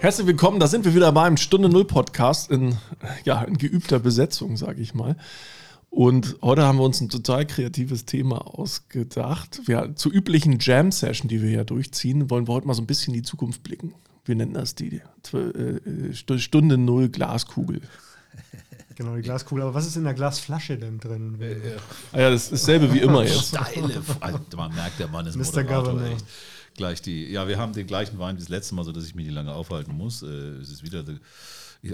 Herzlich willkommen, da sind wir wieder beim Stunde Null Podcast in geübter Besetzung, sage ich mal. Und heute haben wir uns ein total kreatives Thema ausgedacht. Zur üblichen Jam-Session, die wir ja durchziehen, wollen wir heute mal so ein bisschen in die Zukunft blicken. Wir nennen das die Stunde Null Glaskugel. Genau, die Glaskugel. Aber was ist in der Glasflasche denn drin? Ja, das ist dasselbe wie immer jetzt. Steile, man merkt, der Mann ist Mr. Moderator. Echt. Gleich die, ja, wir haben den gleichen Wein wie das letzte Mal, sodass ich mich nicht lange aufhalten muss. Es ist wieder, soll ich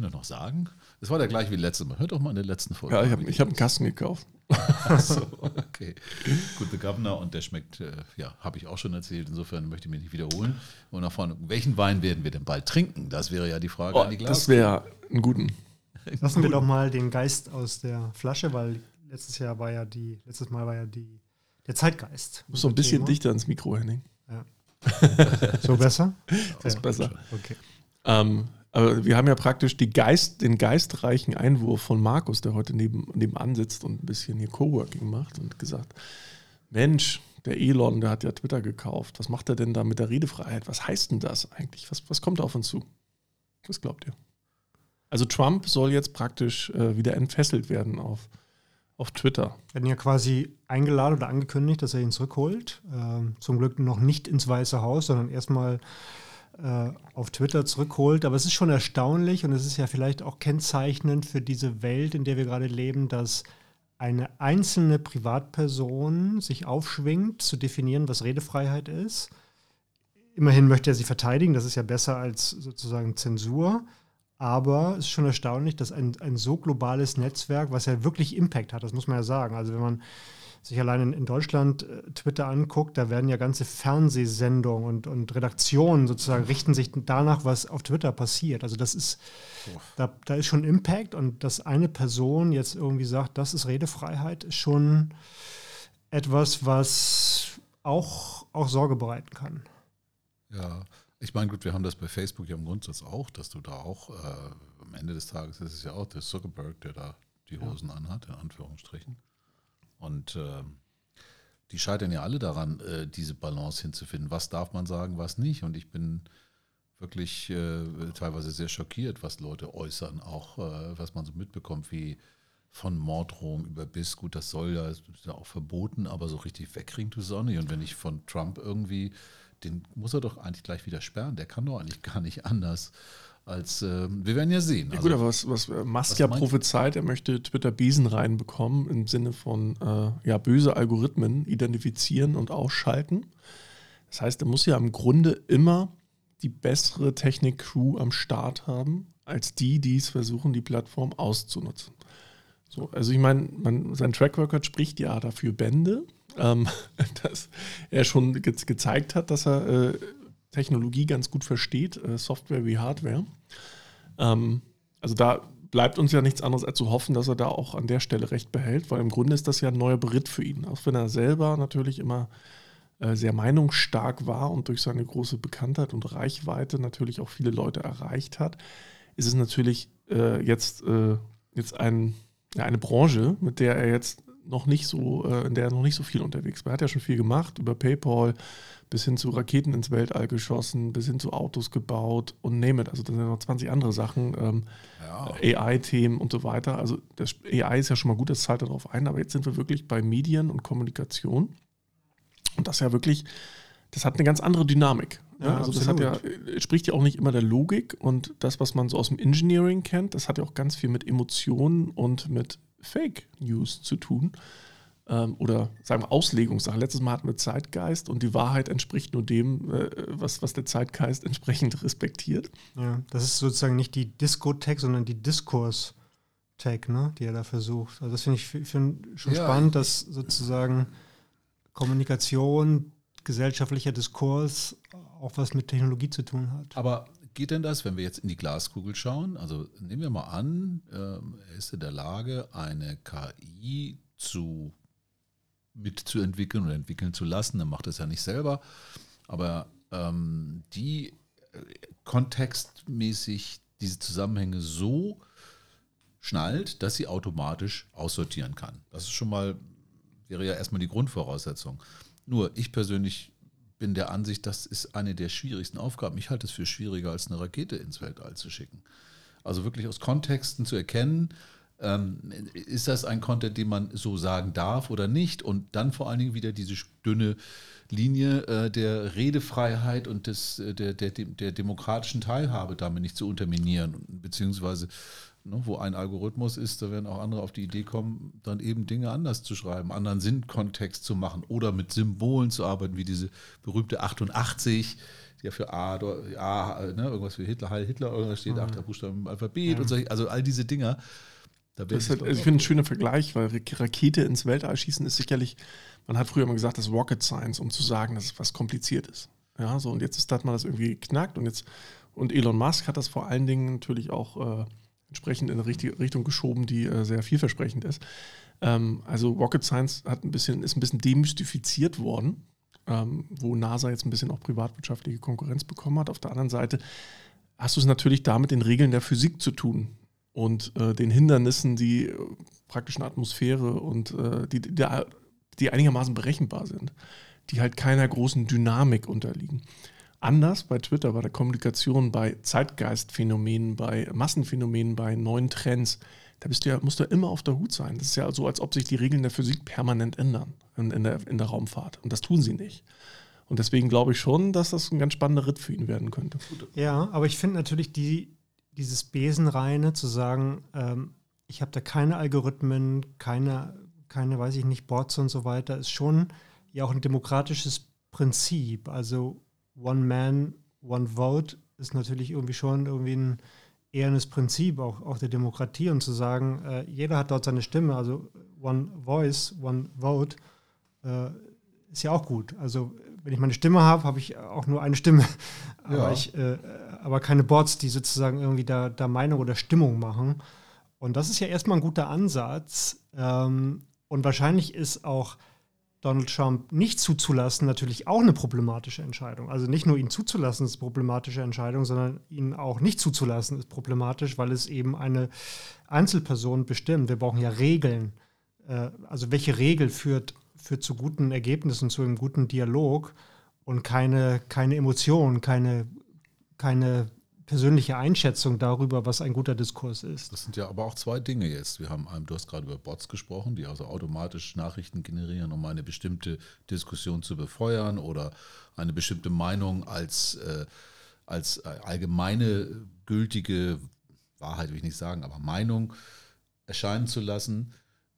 das noch sagen? Es war der gleiche wie letztes Mal. Hört doch mal in der letzten Folge. Ja, ich hab einen Kasten gekauft. Achso, okay. Gut, The Governor, und der schmeckt, habe ich auch schon erzählt, insofern möchte ich mich nicht wiederholen. Und nach vorne, welchen Wein werden wir denn bald trinken? Das wäre ja die Frage an die Glaskugel. Das wäre einen guten. Lassen wir doch mal den Geist aus der Flasche, weil letztes Mal war ja der Zeitgeist. Du musst so ein bisschen dichter ans Mikro, Henning. Ja. So besser? Das ist besser. Okay. Aber wir haben ja praktisch den geistreichen Einwurf von Markus, der heute nebenan sitzt und ein bisschen hier Coworking macht und gesagt, Mensch, der Elon, der hat ja Twitter gekauft. Was macht er denn da mit der Redefreiheit? Was heißt denn das eigentlich? Was kommt da auf uns zu? Was glaubt ihr? Also Trump soll jetzt praktisch wieder entfesselt werden auf Twitter. Er hat ihn ja quasi eingeladen oder angekündigt, dass er ihn zurückholt. Zum Glück noch nicht ins Weiße Haus, sondern erstmal auf Twitter zurückholt. Aber es ist schon erstaunlich und es ist ja vielleicht auch kennzeichnend für diese Welt, in der wir gerade leben, dass eine einzelne Privatperson sich aufschwingt, zu definieren, was Redefreiheit ist. Immerhin möchte er sie verteidigen, das ist ja besser als sozusagen Zensur. Aber es ist schon erstaunlich, dass ein so globales Netzwerk, was ja wirklich Impact hat, das muss man ja sagen. Also wenn man sich allein in Deutschland Twitter anguckt, da werden ja ganze Fernsehsendungen und Redaktionen sozusagen richten sich danach, was auf Twitter passiert. Also das ist, da ist schon Impact, und dass eine Person jetzt irgendwie sagt, das ist Redefreiheit, ist schon etwas, was auch Sorge bereiten kann. Ja. Ich meine, gut, wir haben das bei Facebook ja im Grundsatz auch, dass du da auch, am Ende des Tages ist es ja auch der Zuckerberg, der da die Hosen anhat, in Anführungsstrichen. Und die scheitern ja alle daran, diese Balance hinzufinden. Was darf man sagen, was nicht? Und ich bin wirklich teilweise sehr schockiert, was Leute äußern, auch was man so mitbekommt, wie von Morddrohungen über Biss. Gut, das soll ja, das ist ja auch verboten, aber so richtig wegkriegen tust du es auch nicht. Und wenn ich von Trump irgendwie... Den muss er doch eigentlich gleich wieder sperren. Der kann doch eigentlich gar nicht anders als, wir werden ja sehen. Also, ja gut, aber was Musk ja prophezeit, er möchte Twitter Besen reinbekommen im Sinne von böse Algorithmen identifizieren und ausschalten. Das heißt, er muss ja im Grunde immer die bessere Technik-Crew am Start haben, als die es versuchen, die Plattform auszunutzen. So, also ich meine, sein Track Record spricht ja dafür Bände, dass er schon gezeigt hat, dass er Technologie ganz gut versteht, Software wie Hardware. Also da bleibt uns ja nichts anderes als zu hoffen, dass er da auch an der Stelle recht behält, weil im Grunde ist das ja ein neuer Beritt für ihn. Auch wenn er selber natürlich immer sehr meinungsstark war und durch seine große Bekanntheit und Reichweite natürlich auch viele Leute erreicht hat, ist es natürlich jetzt eine Branche, mit der er jetzt noch nicht so, in der er noch nicht so viel unterwegs war. Er hat ja schon viel gemacht, über PayPal bis hin zu Raketen ins Weltall geschossen, bis hin zu Autos gebaut und name it. Also da sind ja noch 20 andere Sachen, AI-Themen und so weiter. Also das AI ist ja schon mal gut, das zahlt darauf ein, aber jetzt sind wir wirklich bei Medien und Kommunikation. Und das ja wirklich, das hat eine ganz andere Dynamik. Ja, also das spricht ja auch nicht immer der Logik, und das, was man so aus dem Engineering kennt, das hat ja auch ganz viel mit Emotionen und mit Fake News zu tun, oder sagen wir Auslegungssachen. Letztes Mal hatten wir Zeitgeist, und die Wahrheit entspricht nur dem, was der Zeitgeist entsprechend respektiert. Ja, das ist sozusagen nicht die Disco-Tech, sondern die Diskurs-Tech, ne, die er da versucht. Also das finde ich schon spannend, dass sozusagen Kommunikation, gesellschaftlicher Diskurs auch was mit Technologie zu tun hat. Aber geht denn das, wenn wir jetzt in die Glaskugel schauen? Also nehmen wir mal an, er ist in der Lage, eine KI mitzuentwickeln oder entwickeln zu lassen. Er macht das ja nicht selber, aber die kontextmäßig diese Zusammenhänge so schnallt, dass sie automatisch aussortieren kann. Das ist schon mal, wäre ja erstmal die Grundvoraussetzung. Nur ich persönlich bin der Ansicht, das ist eine der schwierigsten Aufgaben. Ich halte es für schwieriger, als eine Rakete ins Weltall zu schicken. Also wirklich aus Kontexten zu erkennen, ist das ein Content, den man so sagen darf oder nicht? Und dann vor allen Dingen wieder diese dünne Linie der Redefreiheit und der demokratischen Teilhabe damit nicht zu unterminieren, beziehungsweise wo ein Algorithmus ist, da werden auch andere auf die Idee kommen, dann eben Dinge anders zu schreiben, anderen Sinnkontext zu machen oder mit Symbolen zu arbeiten, wie diese berühmte 88, die ja für irgendwas für Hitler, Heil Hitler, irgendwas steht, achter Buchstaben im Alphabet und so, also all diese Dinger. Ich finde einen schönen Vergleich, weil Rakete ins Weltall schießen ist sicherlich, man hat früher mal gesagt, das ist Rocket Science, um zu sagen, dass es was kompliziert ist. Ja, so, und jetzt hat man das irgendwie geknackt und Elon Musk hat das vor allen Dingen natürlich auch entsprechend in eine richtige Richtung geschoben, die sehr vielversprechend ist. Also Rocket Science ist ein bisschen demystifiziert worden, wo NASA jetzt ein bisschen auch privatwirtschaftliche Konkurrenz bekommen hat. Auf der anderen Seite hast du es natürlich da mit den Regeln der Physik zu tun und den Hindernissen, die praktisch in der Atmosphäre und die einigermaßen berechenbar sind, die halt keiner großen Dynamik unterliegen. Anders bei Twitter, bei der Kommunikation, bei Zeitgeistphänomenen, bei Massenphänomenen, bei neuen Trends, da musst du immer auf der Hut sein. Das ist ja so, als ob sich die Regeln der Physik permanent ändern in der Raumfahrt. Und das tun sie nicht. Und deswegen glaube ich schon, dass das ein ganz spannender Ritt für ihn werden könnte. Ja, aber ich finde natürlich dieses Besenreine zu sagen, ich habe da keine Algorithmen, keine, weiß ich nicht, Bots und so weiter, ist schon ja auch ein demokratisches Prinzip. Also One Man, One Vote ist natürlich irgendwie schon irgendwie ein ehrenes Prinzip auch der Demokratie und zu sagen, jeder hat dort seine Stimme, also One Voice, One Vote ist ja auch gut. Also wenn ich meine Stimme habe, habe ich auch nur eine Stimme, aber keine Bots, die sozusagen irgendwie da Meinung oder Stimmung machen. Und das ist ja erstmal ein guter Ansatz. Und wahrscheinlich ist auch Donald Trump nicht zuzulassen, natürlich auch eine problematische Entscheidung. Also nicht nur ihn zuzulassen ist eine problematische Entscheidung, sondern ihn auch nicht zuzulassen ist problematisch, weil es eben eine Einzelperson bestimmt. Wir brauchen ja Regeln. Also welche Regel führt zu guten Ergebnissen, zu einem guten Dialog und keine Emotion, keine persönliche Einschätzung darüber, was ein guter Diskurs ist. Das sind ja aber auch zwei Dinge jetzt. Du hast gerade über Bots gesprochen, die also automatisch Nachrichten generieren, um eine bestimmte Diskussion zu befeuern oder eine bestimmte Meinung als allgemeine gültige Wahrheit, will ich nicht sagen, aber Meinung erscheinen zu lassen,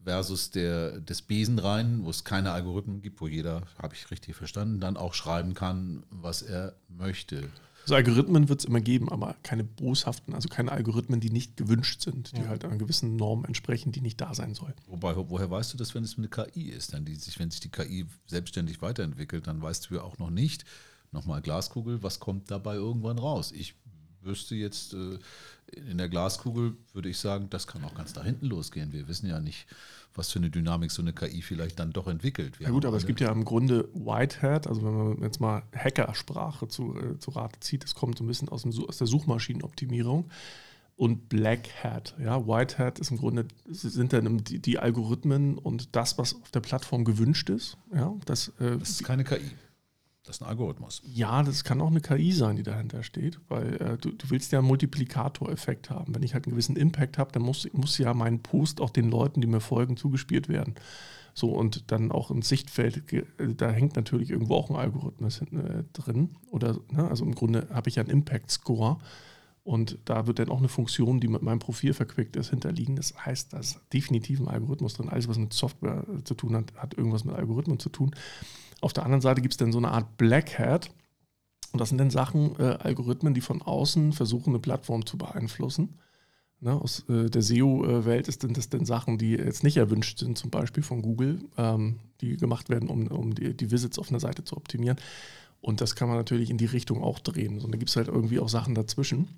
versus des Besenreinen, wo es keine Algorithmen gibt, wo jeder, habe ich richtig verstanden, dann auch schreiben kann, was er möchte. Also Algorithmen wird es immer geben, aber keine boshaften, also keine Algorithmen, die nicht gewünscht sind, die halt einer gewissen Norm entsprechen, die nicht da sein soll. Wobei, woher weißt du das, wenn es eine KI ist? Wenn sich die KI selbstständig weiterentwickelt, dann weißt du ja auch noch nicht, nochmal Glaskugel, was kommt dabei irgendwann raus? Ich wüsste jetzt, in der Glaskugel würde ich sagen, das kann auch ganz da hinten losgehen. Wir wissen ja nicht, was für eine Dynamik so eine KI vielleicht dann doch entwickelt. Ja gut, aber es gibt ja im Grunde White Hat, also wenn man jetzt mal Hackersprache zu Rate zieht, das kommt so ein bisschen aus der Suchmaschinenoptimierung und Black Hat. Ja, White Hat ist im Grunde, sind dann die Algorithmen und das, was auf der Plattform gewünscht ist. Ja, das ist keine KI. Das ist ein Algorithmus. Ja, das kann auch eine KI sein, die dahinter steht, weil du willst ja einen Multiplikatoreffekt haben. Wenn ich halt einen gewissen Impact habe, dann muss ja mein Post auch den Leuten, die mir folgen, zugespielt werden. So, und dann auch im Sichtfeld, da hängt natürlich irgendwo auch ein Algorithmus drin. Oder, ne, also im Grunde habe ich ja einen Impact-Score und da wird dann auch eine Funktion, die mit meinem Profil verquickt ist, hinterliegen. Das heißt, da ist definitiv ein Algorithmus drin. Alles, was mit Software zu tun hat, hat irgendwas mit Algorithmen zu tun. Auf der anderen Seite gibt es dann so eine Art Black Hat. Und das sind dann Sachen, Algorithmen, die von außen versuchen, eine Plattform zu beeinflussen. Ne, aus der SEO-Welt sind das dann Sachen, die jetzt nicht erwünscht sind, zum Beispiel von Google, die gemacht werden, um die Visits auf einer Seite zu optimieren. Und das kann man natürlich in die Richtung auch drehen. Und da gibt es halt irgendwie auch Sachen dazwischen.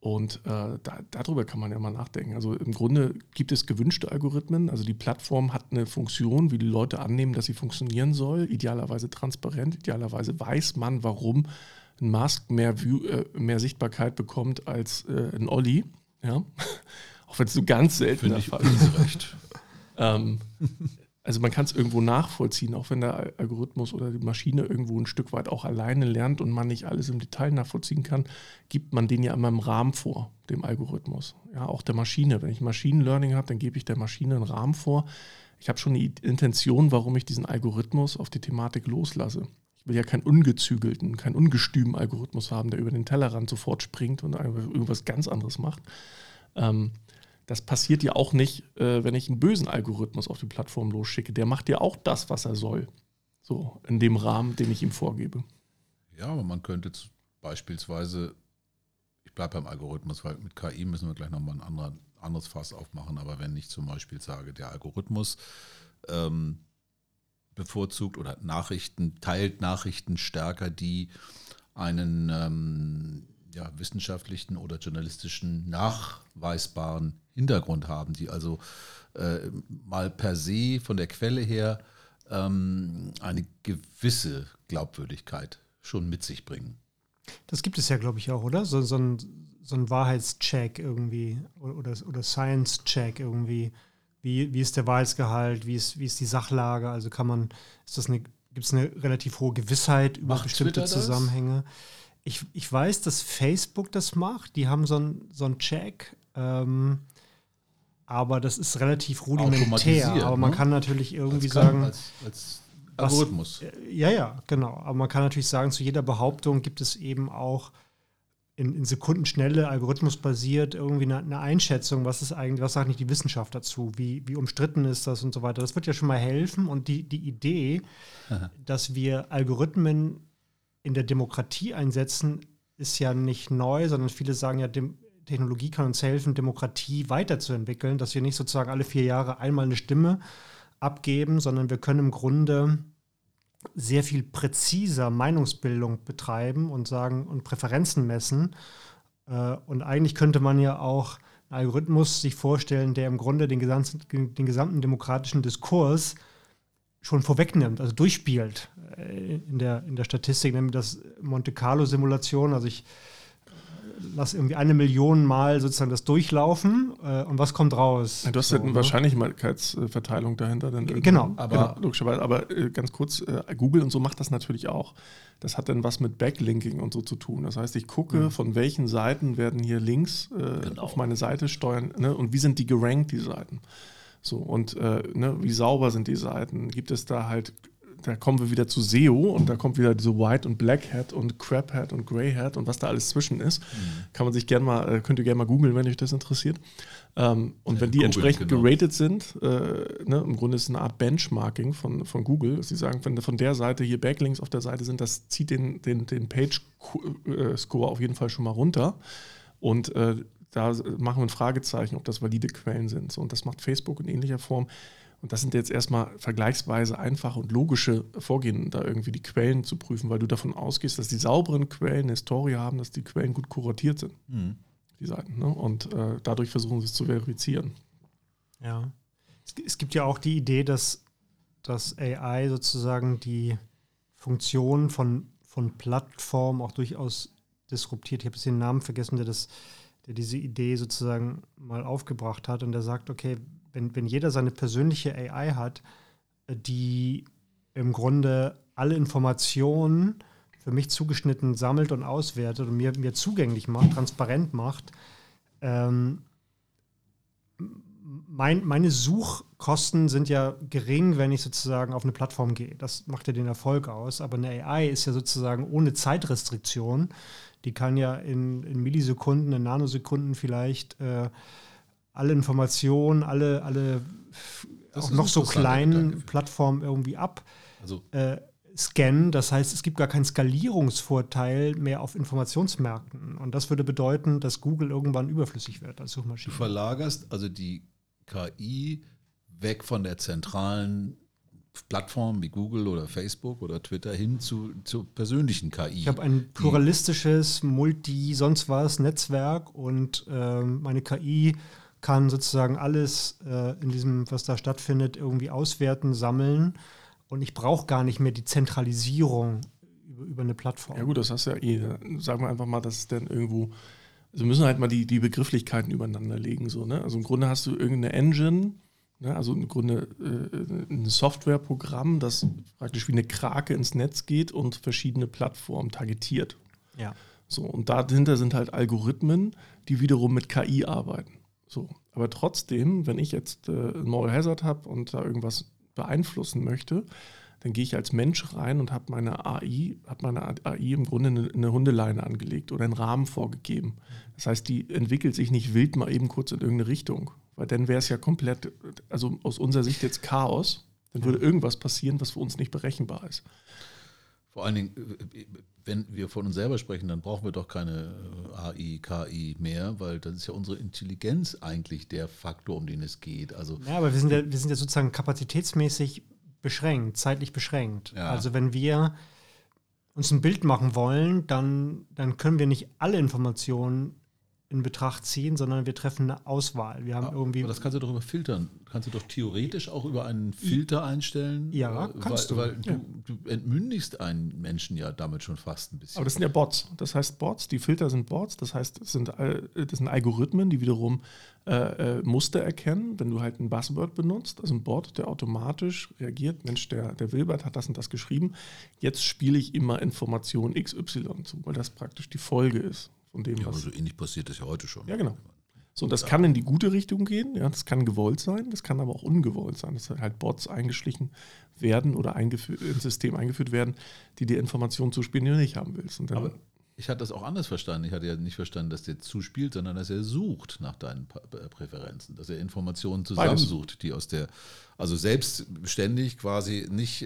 Darüber kann man ja mal nachdenken. Also im Grunde gibt es gewünschte Algorithmen. Also die Plattform hat eine Funktion, wie die Leute annehmen, dass sie funktionieren soll. Idealerweise transparent. Idealerweise weiß man, warum ein Musk mehr Sichtbarkeit bekommt als ein Olli. Ja? Auch wenn es so ganz selten ist. Finde ich recht. Also man kann es irgendwo nachvollziehen, auch wenn der Algorithmus oder die Maschine irgendwo ein Stück weit auch alleine lernt und man nicht alles im Detail nachvollziehen kann, gibt man den ja immer im Rahmen vor, dem Algorithmus. Ja, auch der Maschine. Wenn ich Machine Learning habe, dann gebe ich der Maschine einen Rahmen vor. Ich habe schon eine Intention, warum ich diesen Algorithmus auf die Thematik loslasse. Ich will ja keinen ungezügelten, keinen ungestümen Algorithmus haben, der über den Tellerrand sofort springt und irgendwas ganz anderes macht. Das passiert ja auch nicht, wenn ich einen bösen Algorithmus auf die Plattform losschicke. Der macht ja auch das, was er soll. So, in dem Rahmen, den ich ihm vorgebe. Ja, aber man könnte jetzt beispielsweise, ich bleibe beim Algorithmus, weil mit KI müssen wir gleich nochmal ein anderes Fass aufmachen. Aber wenn ich zum Beispiel sage, der Algorithmus bevorzugt oder Nachrichten, teilt Nachrichten stärker, die einen wissenschaftlichen oder journalistischen nachweisbaren Hintergrund haben, die also mal per se von der Quelle her eine gewisse Glaubwürdigkeit schon mit sich bringen. Das gibt es ja, glaube ich, auch, oder? So ein Wahrheitscheck irgendwie oder Science-Check irgendwie. Wie ist der Wahrheitsgehalt? Wie ist die Sachlage? Also gibt es eine relativ hohe Gewissheit über bestimmte Zusammenhänge? Ich weiß, dass Facebook das macht. Die haben so ein Check. Aber das ist relativ rudimentär. Aber man kann natürlich irgendwie sagen, als Algorithmus. Ja, genau. Aber man kann natürlich sagen, zu jeder Behauptung gibt es eben auch in Sekundenschnelle, algorithmusbasiert, irgendwie eine Einschätzung, was sagt nicht die Wissenschaft dazu, wie umstritten ist das und so weiter. Das wird ja schon mal helfen. Und die Idee, dass wir Algorithmen in der Demokratie einsetzen, ist ja nicht neu, sondern viele sagen ja, Technologie kann uns helfen, Demokratie weiterzuentwickeln, dass wir nicht sozusagen alle 4 Jahre einmal eine Stimme abgeben, sondern wir können im Grunde sehr viel präziser Meinungsbildung betreiben und sagen und Präferenzen messen. Und eigentlich könnte man ja auch einen Algorithmus sich vorstellen, der im Grunde den gesamten demokratischen Diskurs schon vorwegnimmt, also durchspielt in der Statistik, nämlich das Monte-Carlo-Simulation. Also ich lass irgendwie 1 Million Mal sozusagen das durchlaufen und was kommt raus? Ja, du hast ja eine Wahrscheinlichkeitsverteilung dahinter. Genau. Aber, logischerweise, aber ganz kurz, Google und so macht das natürlich auch. Das hat dann was mit Backlinking und so zu tun. Das heißt, ich gucke, von welchen Seiten werden hier Links auf meine Seite steuern, ne? Und wie sind die gerankt, die Seiten? So, und wie sauber sind die Seiten? Gibt es da halt, da kommen wir wieder zu SEO und da kommt wieder so White und Black Hat und Crap Hat und Grey Hat und was da alles zwischen ist. Kann man sich könnt ihr gerne mal googeln, wenn euch das interessiert. Und wenn die Google entsprechend geratet sind, im Grunde ist es eine Art Benchmarking von Google, dass sie sagen, wenn von der Seite hier Backlinks auf der Seite sind, das zieht den Page-Score auf jeden Fall schon mal runter. Und da machen wir ein Fragezeichen, ob das valide Quellen sind. So, und das macht Facebook in ähnlicher Form. Und das sind jetzt erstmal vergleichsweise einfache und logische Vorgehen, da irgendwie die Quellen zu prüfen, weil du davon ausgehst, dass die sauberen Quellen eine Historie haben, dass die Quellen gut kuratiert sind, die Seiten. Ne? Und dadurch versuchen sie es zu verifizieren. Ja. Es gibt ja auch die Idee, dass AI sozusagen die Funktion von Plattformen auch durchaus disruptiert. Ich habe jetzt den Namen vergessen, der diese Idee sozusagen mal aufgebracht hat und der sagt, okay, wenn jeder seine persönliche AI hat, die im Grunde alle Informationen für mich zugeschnitten sammelt und auswertet und mir zugänglich macht, transparent macht, meine Suchkosten sind ja gering, wenn ich sozusagen auf eine Plattform gehe. Das macht ja den Erfolg aus. Aber eine AI ist ja sozusagen ohne Zeitrestriktion. Die kann ja in Millisekunden, in Nanosekunden vielleicht alle Informationen, alle auch noch so kleinen Plattformen irgendwie abscannen. Das heißt, es gibt gar keinen Skalierungsvorteil mehr auf Informationsmärkten. Und das würde bedeuten, dass Google irgendwann überflüssig wird als Suchmaschine. Du verlagerst also die KI weg von der zentralen Plattformen wie Google oder Facebook oder Twitter hin zur persönlichen KI. Ich habe ein pluralistisches, multi-sonst was Netzwerk und meine KI kann sozusagen alles in diesem, was da stattfindet, irgendwie auswerten, sammeln und ich brauche gar nicht mehr die Zentralisierung über eine Plattform. Ja gut, das hast du ja eh. Sagen wir einfach mal, dass es dann irgendwo, also müssen halt mal die Begrifflichkeiten übereinander legen. So, ne? Also im Grunde hast du irgendeine Engine, Also im Grunde ein Softwareprogramm, das praktisch wie eine Krake ins Netz geht und verschiedene Plattformen targetiert. Ja. So, und dahinter sind halt Algorithmen, die wiederum mit KI arbeiten. So. Aber trotzdem, wenn ich jetzt Moral Hazard habe und da irgendwas beeinflussen möchte, dann gehe ich als Mensch rein und habe meine AI im Grunde eine Hundeleine angelegt oder einen Rahmen vorgegeben. Das heißt, die entwickelt sich nicht wild mal eben kurz in irgendeine Richtung. Weil dann wäre es ja komplett, also aus unserer Sicht jetzt Chaos. Dann würde irgendwas passieren, was für uns nicht berechenbar ist. Vor allen Dingen, wenn wir von uns selber sprechen, dann brauchen wir doch keine AI, KI mehr, weil das ist ja unsere Intelligenz eigentlich der Faktor, um den es geht. Also ja, aber wir sind ja sozusagen kapazitätsmäßig beschränkt, zeitlich beschränkt. Ja. Also wenn wir uns ein Bild machen wollen, dann können wir nicht alle Informationen in Betracht ziehen, sondern wir treffen eine Auswahl. Wir haben irgendwie aber das kannst du doch über filtern. Kannst du doch theoretisch auch über einen Filter einstellen. Ja, kannst du. Weil du entmündigst einen Menschen ja damit schon fast ein bisschen. Aber das sind ja Bots. Das heißt Bots, die Filter sind Bots. Das heißt, das sind Algorithmen, die wiederum Muster erkennen, wenn du halt ein Buzzword benutzt, also ein Bot, der automatisch reagiert. Mensch, der Wilbert hat das und das geschrieben. Jetzt spiele ich immer Information XY zu, weil das praktisch die Folge ist. Von dem, ja, aber so ähnlich passiert das ja heute schon. Ja, genau. So, und das kann in die gute Richtung gehen, ja, das kann gewollt sein, das kann aber auch ungewollt sein, dass halt Bots eingeschlichen werden oder ins System eingeführt werden, die dir Informationen zuspielen, die du nicht haben willst. Und dann aber ich hatte das auch anders verstanden. Ich hatte ja nicht verstanden, dass der zuspielt, sondern dass er sucht nach deinen Präferenzen, dass er Informationen zusammensucht, die aus der, also selbstständig quasi nicht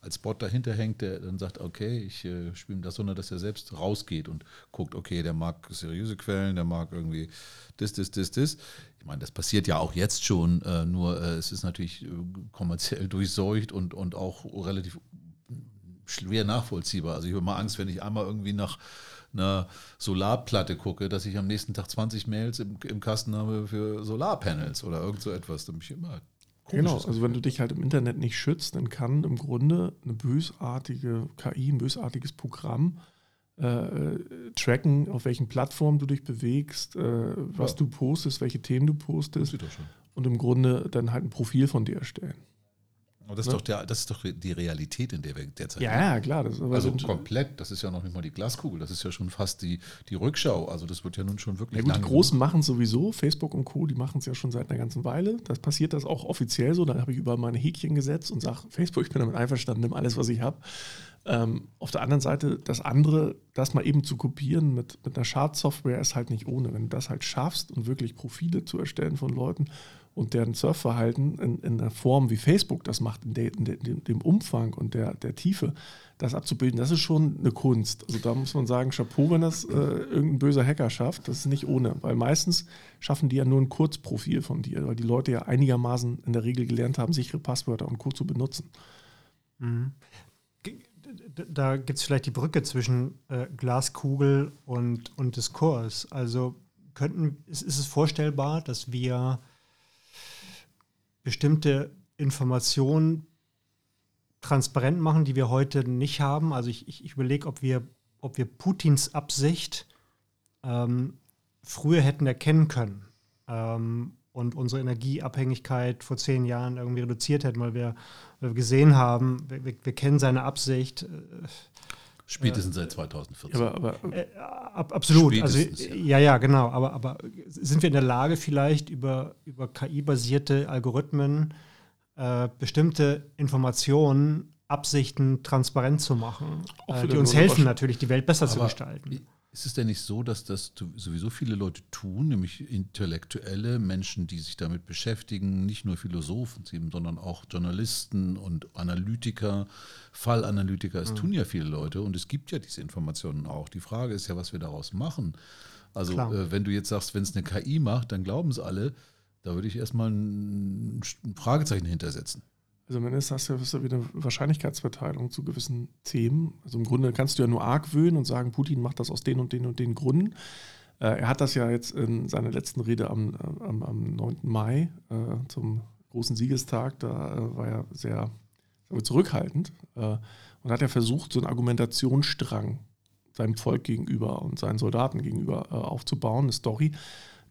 als Bot dahinter hängt, der dann sagt, okay, ich spiele das, sondern dass er selbst rausgeht und guckt, okay, der mag seriöse Quellen, der mag irgendwie das. Ich meine, das passiert ja auch jetzt schon, nur es ist natürlich kommerziell durchseucht und auch relativ schwer nachvollziehbar. Also ich habe mal Angst, wenn ich einmal irgendwie nach einer Solarplatte gucke, dass ich am nächsten Tag 20 Mails im Kasten habe für Solarpanels oder irgend so etwas. Da bin ich immer genau, also wenn du dich halt im Internet nicht schützt, dann kann im Grunde eine bösartige KI, ein bösartiges Programm tracken, auf welchen Plattformen du dich bewegst, was du postest, welche Themen du postest und im Grunde dann halt ein Profil von dir erstellen. Aber das ist, doch die Realität, in der wir derzeit sind. Ja, klar. Das ist aber also komplett, das ist ja noch nicht mal die Glaskugel, das ist ja schon fast die Rückschau. Also das wird ja nun schon wirklich lang. Die Großen machen es sowieso, Facebook und Co., die machen es ja schon seit einer ganzen Weile. Das passiert das auch offiziell so, dann habe ich über meine Häkchen gesetzt und sage, Facebook, ich bin damit einverstanden, nimm alles, was ich habe. Auf der anderen Seite, das mal eben zu kopieren mit einer Schadsoftware ist halt nicht ohne. Wenn du das halt schaffst und wirklich Profile zu erstellen von Leuten und deren Surfverhalten in der Form, wie Facebook das macht, in dem Umfang und der Tiefe, das abzubilden, das ist schon eine Kunst. Also da muss man sagen, Chapeau, wenn das irgendein böser Hacker schafft, das ist nicht ohne. Weil meistens schaffen die ja nur ein Kurzprofil von dir, weil die Leute ja einigermaßen in der Regel gelernt haben, sichere Passwörter und Co. zu benutzen. Mhm. Da gibt es vielleicht die Brücke zwischen Glaskugel und Diskurs. Also ist es vorstellbar, dass wir bestimmte Informationen transparent machen, die wir heute nicht haben? Also ich überlege, ob wir Putins Absicht früher hätten erkennen können und unsere Energieabhängigkeit vor 10 Jahren irgendwie reduziert hätten, weil wir gesehen haben, wir kennen seine Absicht. Spätestens seit 2014. Absolut. Also, ja, genau. Aber sind wir in der Lage, vielleicht über KI-basierte Algorithmen bestimmte Informationen, Absichten transparent zu machen, die uns helfen, natürlich die Welt besser zu gestalten? Ist es denn nicht so, dass das sowieso viele Leute tun, nämlich intellektuelle Menschen, die sich damit beschäftigen, nicht nur Philosophen, sondern auch Journalisten und Analytiker, Fallanalytiker, es tun ja viele Leute und es gibt ja diese Informationen auch. Die Frage ist ja, was wir daraus machen. Also wenn du jetzt sagst, wenn es eine KI macht, dann glauben es alle, da würde ich erstmal ein Fragezeichen hintersetzen. Also am Ende hast du wieder eine Wahrscheinlichkeitsverteilung zu gewissen Themen. Also im Grunde kannst du ja nur argwöhnen und sagen, Putin macht das aus den und den und den Gründen. Er hat das ja jetzt in seiner letzten Rede am 9. Mai zum großen Siegestag, da war er sehr zurückhaltend und hat ja versucht, so einen Argumentationsstrang seinem Volk gegenüber und seinen Soldaten gegenüber aufzubauen, eine Story,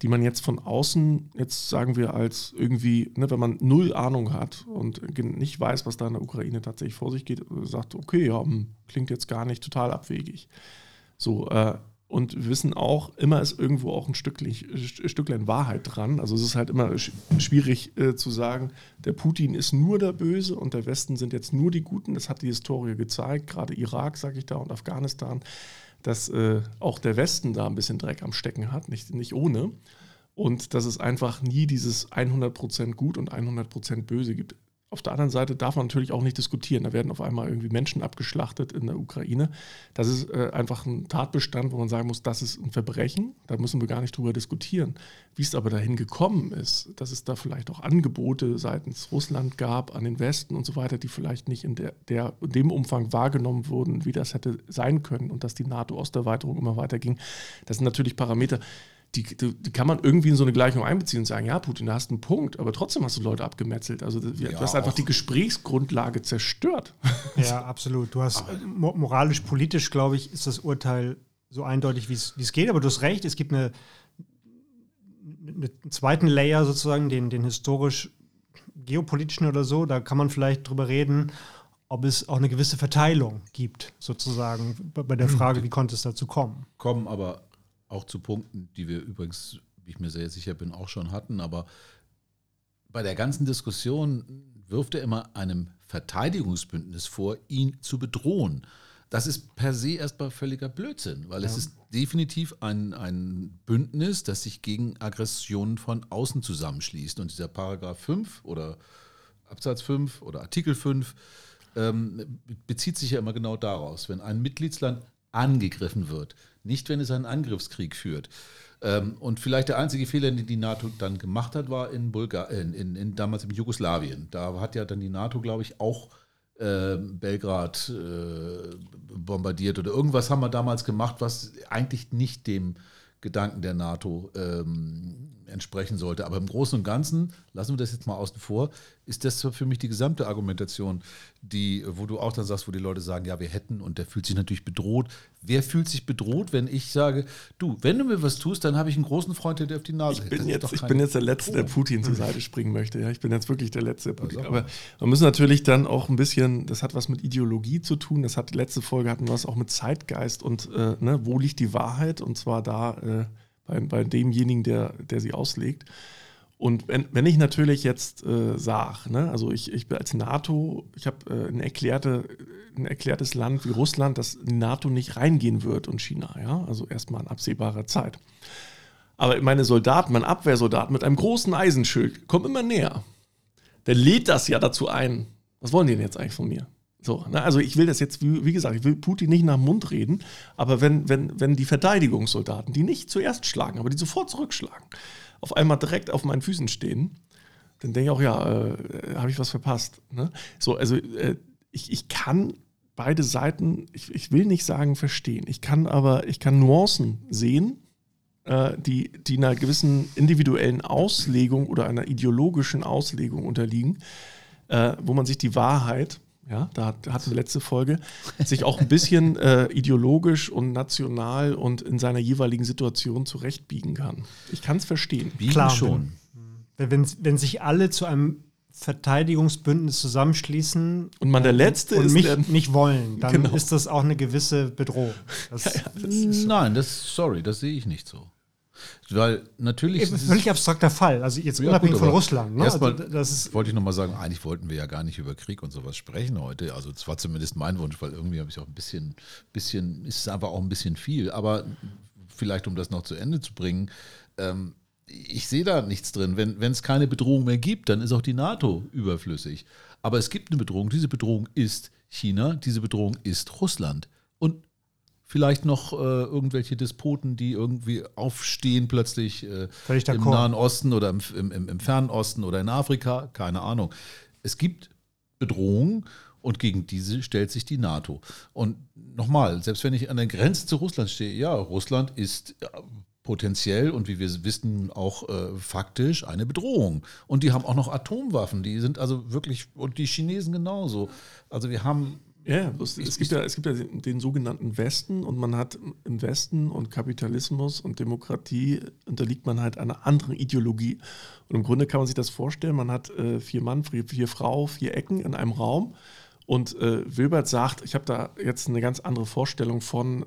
die man jetzt von außen, jetzt sagen wir als irgendwie, ne, wenn man null Ahnung hat und nicht weiß, was da in der Ukraine tatsächlich vor sich geht, sagt, okay, ja, klingt jetzt gar nicht total abwegig. So, und wir wissen auch, immer ist irgendwo auch ein Stücklein Wahrheit dran. Also es ist halt immer schwierig zu sagen, der Putin ist nur der Böse und der Westen sind jetzt nur die Guten. Das hat die Historie gezeigt, gerade Irak, sage ich da, und Afghanistan, dass auch der Westen da ein bisschen Dreck am Stecken hat, nicht ohne. Und dass es einfach nie dieses 100% gut und 100% böse gibt. Auf der anderen Seite darf man natürlich auch nicht diskutieren. Da werden auf einmal irgendwie Menschen abgeschlachtet in der Ukraine. Das ist einfach ein Tatbestand, wo man sagen muss, das ist ein Verbrechen. Da müssen wir gar nicht drüber diskutieren. Wie es aber dahin gekommen ist, dass es da vielleicht auch Angebote seitens Russland gab an den Westen und so weiter, die vielleicht nicht in dem Umfang wahrgenommen wurden, wie das hätte sein können und dass die NATO-Osterweiterung immer weiterging. Das sind natürlich Parameter, die kann man irgendwie in so eine Gleichung einbeziehen und sagen, ja, Putin, da hast du einen Punkt, aber trotzdem hast du Leute abgemetzelt. Also du hast einfach die Gesprächsgrundlage zerstört. Ja, absolut. Du hast moralisch-politisch, glaube ich, ist das Urteil so eindeutig, wie es geht. Aber du hast recht, es gibt einen zweiten Layer sozusagen, den historisch-geopolitischen oder so. Da kann man vielleicht drüber reden, ob es auch eine gewisse Verteilung gibt, sozusagen, bei der Frage, wie konnte es dazu kommen. Aber auch zu Punkten, die wir übrigens, wie ich mir sehr sicher bin, auch schon hatten, aber bei der ganzen Diskussion wirft er immer einem Verteidigungsbündnis vor, ihn zu bedrohen. Das ist per se erstmal völliger Blödsinn, weil es ist definitiv ein Bündnis, das sich gegen Aggressionen von außen zusammenschließt. Und dieser Paragraph 5 oder Absatz 5 oder Artikel 5 bezieht sich ja immer genau daraus, wenn ein Mitgliedsland angegriffen wird, nicht wenn es einen Angriffskrieg führt. Und vielleicht der einzige Fehler, den die NATO dann gemacht hat, war damals in Jugoslawien. Da hat ja dann die NATO, glaube ich, auch Belgrad bombardiert oder irgendwas haben wir damals gemacht, was eigentlich nicht dem Gedanken der NATO entsprechen sollte. Aber im Großen und Ganzen, lassen wir das jetzt mal außen vor, ist das für mich die gesamte Argumentation, wo du auch dann sagst, wo die Leute sagen, ja, wir hätten, und der fühlt sich natürlich bedroht. Wer fühlt sich bedroht, wenn ich sage, du, wenn du mir was tust, dann habe ich einen großen Freund, der dir auf die Nase hält. Ich bin jetzt der Letzte, der Putin zur Seite springen möchte. Ja, ich bin jetzt wirklich der Letzte. Aber man muss natürlich dann auch ein bisschen, das hat was mit Ideologie zu tun, die letzte Folge hatten wir es auch mit Zeitgeist und wo liegt die Wahrheit, und zwar da, bei demjenigen, der sie auslegt. Und wenn ich natürlich jetzt sage, ne, also ich bin als NATO, ich habe ein erklärtes Land wie Russland, das in die NATO nicht reingehen wird, und China, ja, also erstmal in absehbarer Zeit. Aber mein Abwehrsoldat mit einem großen Eisenschild kommt immer näher. Der lädt das ja dazu ein. Was wollen die denn jetzt eigentlich von mir? So, ne? Also ich will das jetzt, wie gesagt, ich will Putin nicht nach dem Mund reden, aber wenn die Verteidigungssoldaten, die nicht zuerst schlagen, aber die sofort zurückschlagen, auf einmal direkt auf meinen Füßen stehen, dann denke ich auch, ja, habe ich was verpasst. Ne? So, also ich kann beide Seiten, ich will nicht sagen verstehen, ich kann Nuancen sehen, die einer gewissen individuellen Auslegung oder einer ideologischen Auslegung unterliegen, wo man sich die Wahrheit, ja, da hatten wir letzte Folge, sich auch ein bisschen ideologisch und national und in seiner jeweiligen Situation zurechtbiegen kann. Ich kann es verstehen. Klar, schon. Wenn sich alle zu einem Verteidigungsbündnis zusammenschließen und man der Letzte und ist, mich nicht wollen, dann ist das auch eine gewisse Bedrohung. Das sehe ich nicht so. Weil natürlich ist völlig abstrakter Fall, also jetzt unabhängig von Russland. Ne? Erstmal also wollte ich nochmal sagen, eigentlich wollten wir ja gar nicht über Krieg und sowas sprechen heute, also das war zumindest mein Wunsch, weil irgendwie habe ich auch ein bisschen, ist es einfach auch ein bisschen viel, aber vielleicht um das noch zu Ende zu bringen, ich sehe da nichts drin. Wenn es keine Bedrohung mehr gibt, dann ist auch die NATO überflüssig. Aber es gibt eine Bedrohung, diese Bedrohung ist China, diese Bedrohung ist Russland und vielleicht noch irgendwelche Despoten, die irgendwie aufstehen plötzlich im Nahen Osten oder im Fernen Osten oder in Afrika, keine Ahnung. Es gibt Bedrohungen und gegen diese stellt sich die NATO. Und nochmal, selbst wenn ich an der Grenze zu Russland stehe, ja, Russland ist potenziell und wie wir wissen auch faktisch eine Bedrohung. Und die haben auch noch Atomwaffen, die sind also wirklich, und die Chinesen genauso. Also wir haben Ja, es gibt ja den sogenannten Westen, und man hat im Westen und Kapitalismus und Demokratie, unterliegt man halt einer anderen Ideologie. Und im Grunde kann man sich das vorstellen, man hat 4 Mann, 4 Frau, 4 Ecken in einem Raum, und Wilbert sagt, ich habe da jetzt eine ganz andere Vorstellung von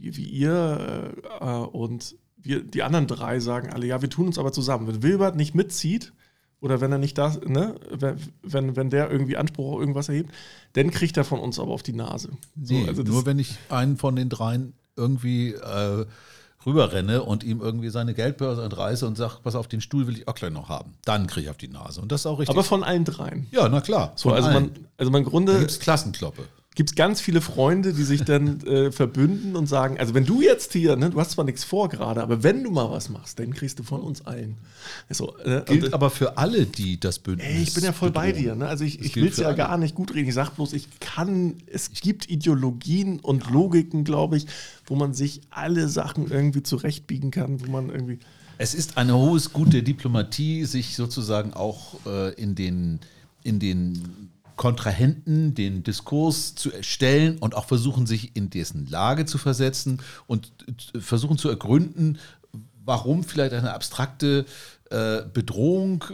wie ihr, und wir, die anderen 3 sagen alle, ja, wir tun uns aber zusammen. Wenn Wilbert nicht mitzieht, oder wenn er nicht das, ne, wenn der irgendwie Anspruch auf irgendwas erhebt, dann kriegt er von uns aber auf die Nase. Nee, so, also nur wenn ich einen von den 3 irgendwie rüberrenne und ihm irgendwie seine Geldbörse entreiße und sage, pass auf, den Stuhl will ich auch gleich noch haben. Dann kriege ich auf die Nase. Und das ist auch richtig. Aber von allen 3. Ja, na klar. So, also man gründet. Da gibt es Klassenkloppe. Gibt es ganz viele Freunde, die sich dann verbünden und sagen, also wenn du jetzt hier, ne, du hast zwar nichts vor gerade, aber wenn du mal was machst, dann kriegst du von uns allen. So, gilt aber für alle, die das Bündnis. Ey, ich bin ja voll bedrohen. Bei dir. Ne? Also ich will es ja alle. Gar nicht gut reden. Ich sage bloß, es gibt Ideologien und Logiken, glaube ich, wo man sich alle Sachen irgendwie zurechtbiegen kann, wo man irgendwie... Es ist ein hohes Gut der Diplomatie, sich sozusagen auch in den Kontrahenten den Diskurs zu erstellen und auch versuchen, sich in dessen Lage zu versetzen und versuchen zu ergründen, warum vielleicht eine abstrakte Bedrohung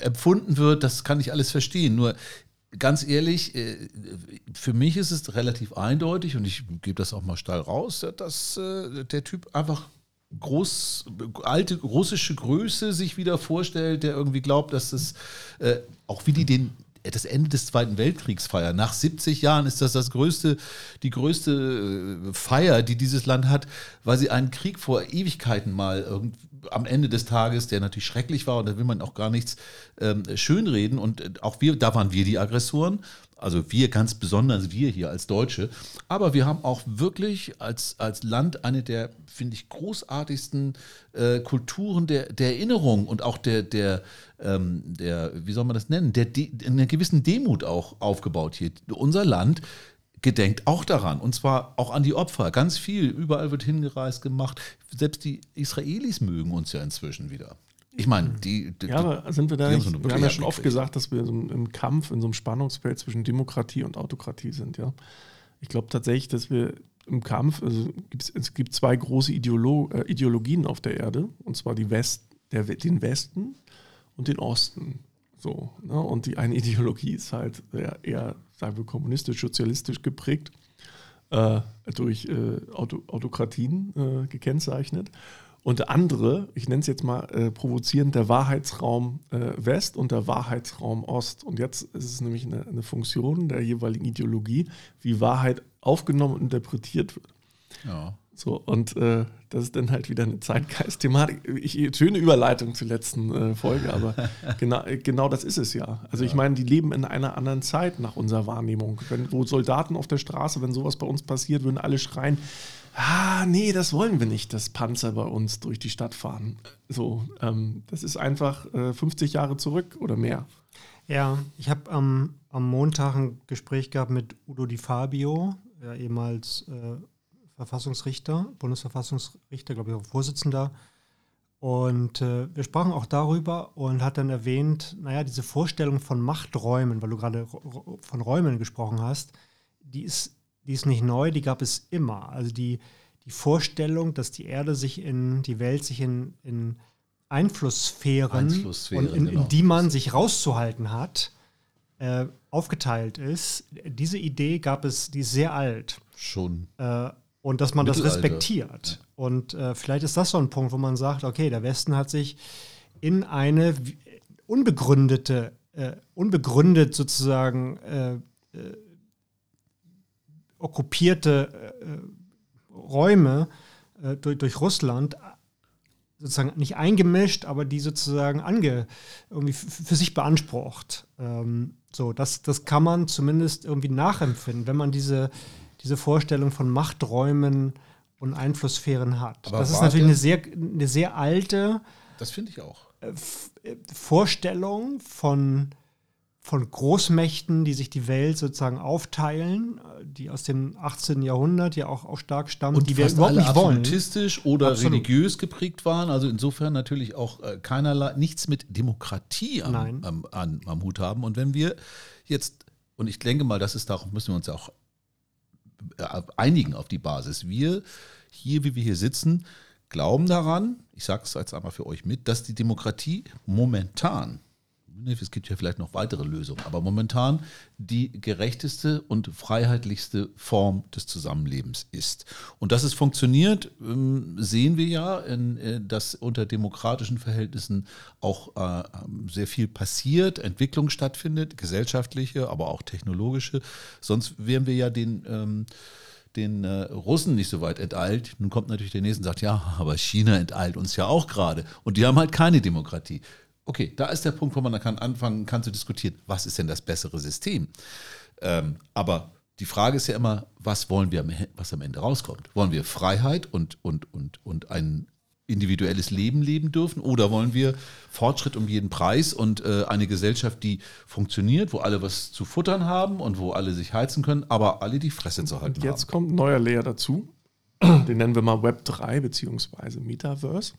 empfunden wird. Das kann ich alles verstehen. Nur ganz ehrlich, für mich ist es relativ eindeutig, und ich gebe das auch mal steil raus, dass der Typ einfach alte russische Größe sich wieder vorstellt, der irgendwie glaubt, dass das, auch wie die den das Ende des Zweiten Weltkriegs feiern. Nach 70 Jahren ist das die größte Feier, die dieses Land hat, weil sie einen Krieg vor Ewigkeiten mal am Ende des Tages, der natürlich schrecklich war, und da will man auch gar nichts schönreden. Und auch wir, da waren wir die Aggressoren. Also wir, ganz besonders wir hier als Deutsche. Aber wir haben auch wirklich als Land eine der, finde ich, großartigsten Kulturen der Erinnerung und auch der, wie soll man das nennen, einer gewissen Demut auch aufgebaut hier. Unser Land gedenkt auch daran, und zwar auch an die Opfer. Ganz viel, überall wird hingereist, gemacht. Selbst die Israelis mögen uns ja inzwischen wieder. Ich meine, wir haben ja schon oft gesagt, dass wir so im Kampf, in so einem Spannungsfeld zwischen Demokratie und Autokratie sind. Ja, ich glaube tatsächlich, dass wir im Kampf, also es gibt 2 große Ideologien auf der Erde, und zwar den Westen und den Osten. So, ne? Und die eine Ideologie ist halt eher, sagen wir, kommunistisch, sozialistisch geprägt, durch Autokratien gekennzeichnet. Und der andere, ich nenne es jetzt mal provozierend, der Wahrheitsraum West und der Wahrheitsraum Ost. Und jetzt ist es nämlich eine Funktion der jeweiligen Ideologie, wie Wahrheit aufgenommen und interpretiert wird. Ja. So, und das ist dann halt wieder eine Zeitgeist-Thematik. Schöne Überleitung zur letzten Folge, aber genau das ist es ja. Also ja. Ich meine, die leben in einer anderen Zeit nach unserer Wahrnehmung. Wo Soldaten auf der Straße, wenn sowas bei uns passiert, würden alle schreien, nee, das wollen wir nicht, dass Panzer bei uns durch die Stadt fahren. So, das ist einfach 50 Jahre zurück oder mehr. Ja, ich habe am Montag ein Gespräch gehabt mit Udo Di Fabio, ehemals Verfassungsrichter, Bundesverfassungsrichter, glaube ich, auch Vorsitzender. Und wir sprachen auch darüber, und hat dann erwähnt, naja, diese Vorstellung von Machträumen, weil du gerade von Räumen gesprochen hast, die ist nicht neu, die gab es immer. Also die Vorstellung, dass die Welt sich in Einflusssphären in die man sich rauszuhalten hat, aufgeteilt ist. Diese Idee gab es, die ist sehr alt. Schon. Und dass man das respektiert. Ja. Und vielleicht ist das so ein Punkt, wo man sagt, okay, der Westen hat sich in eine unbegründet sozusagen okkupierte Räume durch Russland sozusagen nicht eingemischt, aber die sozusagen irgendwie für sich beansprucht. So, das kann man zumindest irgendwie nachempfinden, wenn man diese Vorstellung von Machträumen und Einflusssphären hat. Aber das ist natürlich eine sehr alte, das finde ich auch, Vorstellung von Großmächten, die sich die Welt sozusagen aufteilen, die aus dem 18. Jahrhundert ja auch stark stammen, und die wir überhaupt nicht wollen. Absolutistisch oder religiös geprägt waren, also insofern natürlich auch nichts mit Demokratie am Hut haben. Und wenn wir jetzt Und ich denke mal, das ist, darauf müssen wir uns auch einigen auf die Basis. Wir hier, wie wir hier sitzen, glauben daran, ich sage es jetzt einmal für euch mit, dass die Demokratie momentan, es gibt ja vielleicht noch weitere Lösungen, aber momentan die gerechteste und freiheitlichste Form des Zusammenlebens ist. Und dass es funktioniert, sehen wir ja, dass unter demokratischen Verhältnissen auch sehr viel passiert, Entwicklung stattfindet, gesellschaftliche, aber auch technologische. Sonst wären wir ja den Russen nicht so weit enteilt. Nun kommt natürlich der Nächste und sagt, ja, aber China enteilt uns ja auch gerade. Und die haben halt keine Demokratie. Okay, da ist der Punkt, wo man dann anfangen kann zu diskutieren, was ist denn das bessere System? Aber die Frage ist ja immer, was am Ende rauskommt. Wollen wir Freiheit und ein individuelles Leben leben dürfen? Oder wollen wir Fortschritt um jeden Preis und eine Gesellschaft, die funktioniert, wo alle was zu futtern haben und wo alle sich heizen können, aber alle die Fresse zu halten haben? Und jetzt kommt ein neuer Layer dazu, den nennen wir mal Web 3 bzw. Metaverse,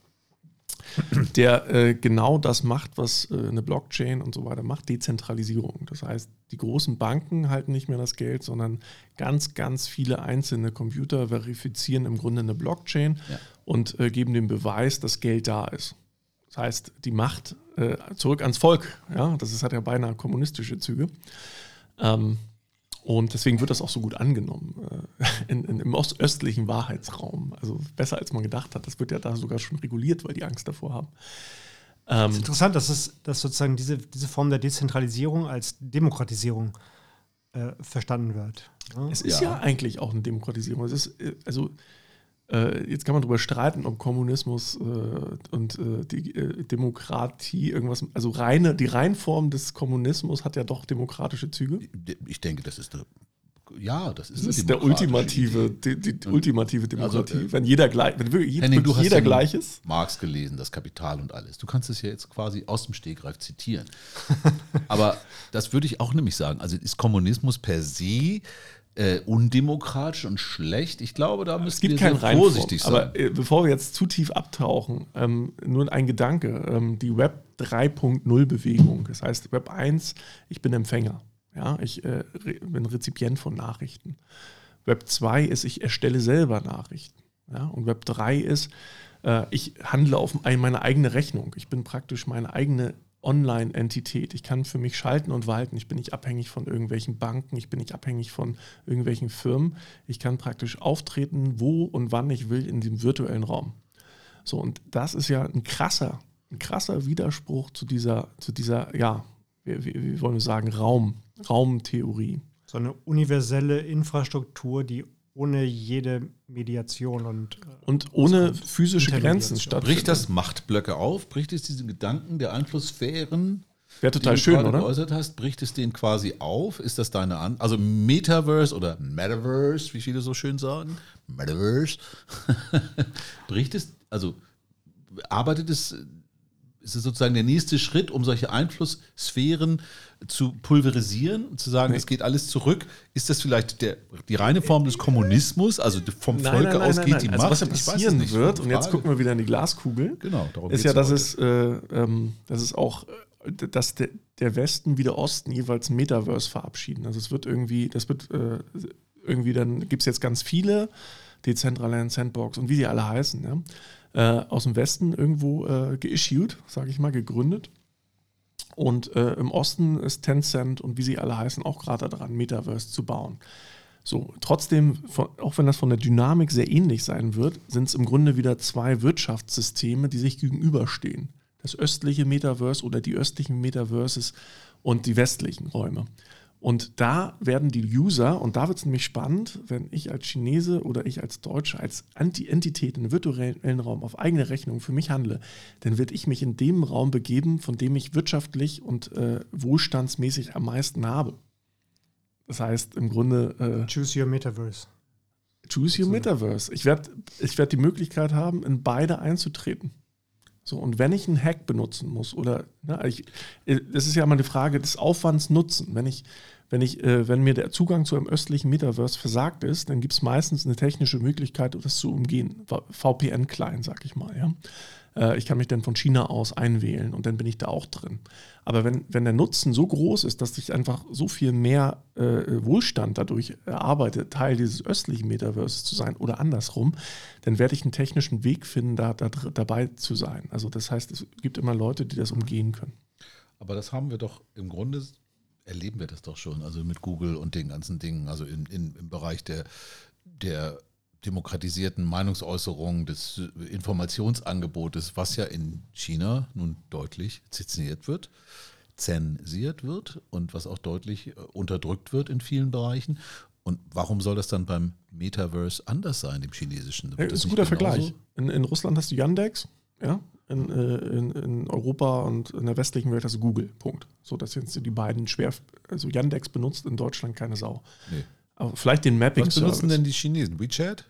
der genau das macht, was eine Blockchain und so weiter macht, Dezentralisierung. Das heißt, die großen Banken halten nicht mehr das Geld, sondern ganz, ganz viele einzelne Computer verifizieren im Grunde eine Blockchain und geben den Beweis, dass Geld da ist. Das heißt, die Macht zurück ans Volk. Ja? Das hat ja beinahe kommunistische Züge. Und deswegen wird das auch so gut angenommen im östlichen Wahrheitsraum. Also besser, als man gedacht hat. Das wird ja da sogar schon reguliert, weil die Angst davor haben. Es ist interessant, dass sozusagen diese Form der Dezentralisierung als Demokratisierung verstanden wird. Ne? Es ist ja eigentlich auch eine Demokratisierung. Es ist, jetzt kann man darüber streiten, ob Kommunismus und die Demokratie irgendwas, also die Reinform des Kommunismus hat ja doch demokratische Züge. Ich denke, das ist der ultimative, die ultimative Demokratie. Also, wenn jeder gleich, wenn wirklich Henning, du jeder hast gleich ist. Marx gelesen, das Kapital und alles. Du kannst es ja jetzt quasi aus dem Stegreif zitieren. Aber das würde ich auch nämlich sagen. Also ist Kommunismus per se undemokratisch und schlecht. Ich glaube, da müssen wir sehr vorsichtig sein. Aber bevor wir jetzt zu tief abtauchen, nur ein Gedanke, die Web 3.0-Bewegung. Das heißt, Web 1, ich bin Empfänger. Ja? Ich bin Rezipient von Nachrichten. Web 2 ist, ich erstelle selber Nachrichten. Ja? Und Web 3 ist, ich handle auf meine eigene Rechnung. Ich bin praktisch meine eigene Online-Entität. Ich kann für mich schalten und walten. Ich bin nicht abhängig von irgendwelchen Banken. Ich bin nicht abhängig von irgendwelchen Firmen. Ich kann praktisch auftreten, wo und wann ich will, in dem virtuellen Raum. So, und das ist ja ein krasser Widerspruch zu dieser ja, wie wollen wir sagen, Raumtheorie. So eine universelle Infrastruktur, die ohne jede Mediation und ohne physische Grenzen stattfindet. Bricht das Machtblöcke auf? Bricht es diesen Gedanken der Einflusssphären, wäre total schön, oder? Die du gerade geäußert hast, bricht es den quasi auf? Ist das deine Antwort? Also Metaverse oder Metaverse, wie viele so schön sagen, Metaverse. Bricht es, also arbeitet es, ist es sozusagen der nächste Schritt, um solche Einflusssphären zu pulverisieren und zu sagen, es geht alles zurück? Ist das vielleicht die reine Form des Kommunismus? Also vom Volke aus geht die Macht. Also was ja passieren wird, und jetzt gucken wir wieder in die Glaskugel, genau, darum ist ja, dass der Westen wie der Osten jeweils ein Metaverse verabschieden. Also es wird irgendwie, dann gibt es jetzt ganz viele, Decentraland, Sandbox und wie die alle heißen, ja? Aus dem Westen irgendwo geissued, sage ich mal, gegründet. Und im Osten ist Tencent und wie sie alle heißen auch gerade daran, Metaverse zu bauen. So, trotzdem, auch wenn das von der Dynamik sehr ähnlich sein wird, sind es im Grunde wieder zwei Wirtschaftssysteme, die sich gegenüberstehen. Das östliche Metaverse oder die östlichen Metaverses und die westlichen Räume. Und da werden die User, und da wird es nämlich spannend, wenn ich als Chinese oder ich als Deutsche, als Entität in einem virtuellen Raum auf eigene Rechnung für mich handle, dann werde ich mich in dem Raum begeben, von dem ich wirtschaftlich und wohlstandsmäßig am meisten habe. Das heißt im Grunde... choose your Metaverse. Choose your Metaverse. Ich werd die Möglichkeit haben, in beide einzutreten. So, und wenn ich einen Hack benutzen muss, oder das ist ja immer eine Frage des Aufwands nutzen. Wenn mir der Zugang zu einem östlichen Metaverse versagt ist, dann gibt es meistens eine technische Möglichkeit, das zu umgehen. VPN-Client, sag ich mal. Ja? ich kann mich dann von China aus einwählen und dann bin ich da auch drin. Aber wenn der Nutzen so groß ist, dass sich einfach so viel mehr Wohlstand dadurch erarbeitet, Teil dieses östlichen Metaverse zu sein oder andersrum, dann werde ich einen technischen Weg finden, da dabei zu sein. Also das heißt, es gibt immer Leute, die das umgehen können. Aber das haben wir doch im Grunde, erleben wir das doch schon, also mit Google und den ganzen Dingen, also im Bereich der demokratisierten Meinungsäußerung, des Informationsangebotes, was ja in China nun deutlich zensiert wird und was auch deutlich unterdrückt wird in vielen Bereichen. Und warum soll das dann beim Metaverse anders sein, dem chinesischen? Ja, ist ein guter Vergleich. In Russland hast du Yandex, ja? In Europa und in der westlichen Welt hast du Google, Punkt. So, das sind die beiden schwer, also Yandex benutzt in Deutschland keine Sau. Nee. Aber vielleicht den Mapping-Service. Was benutzen denn die Chinesen? WeChat?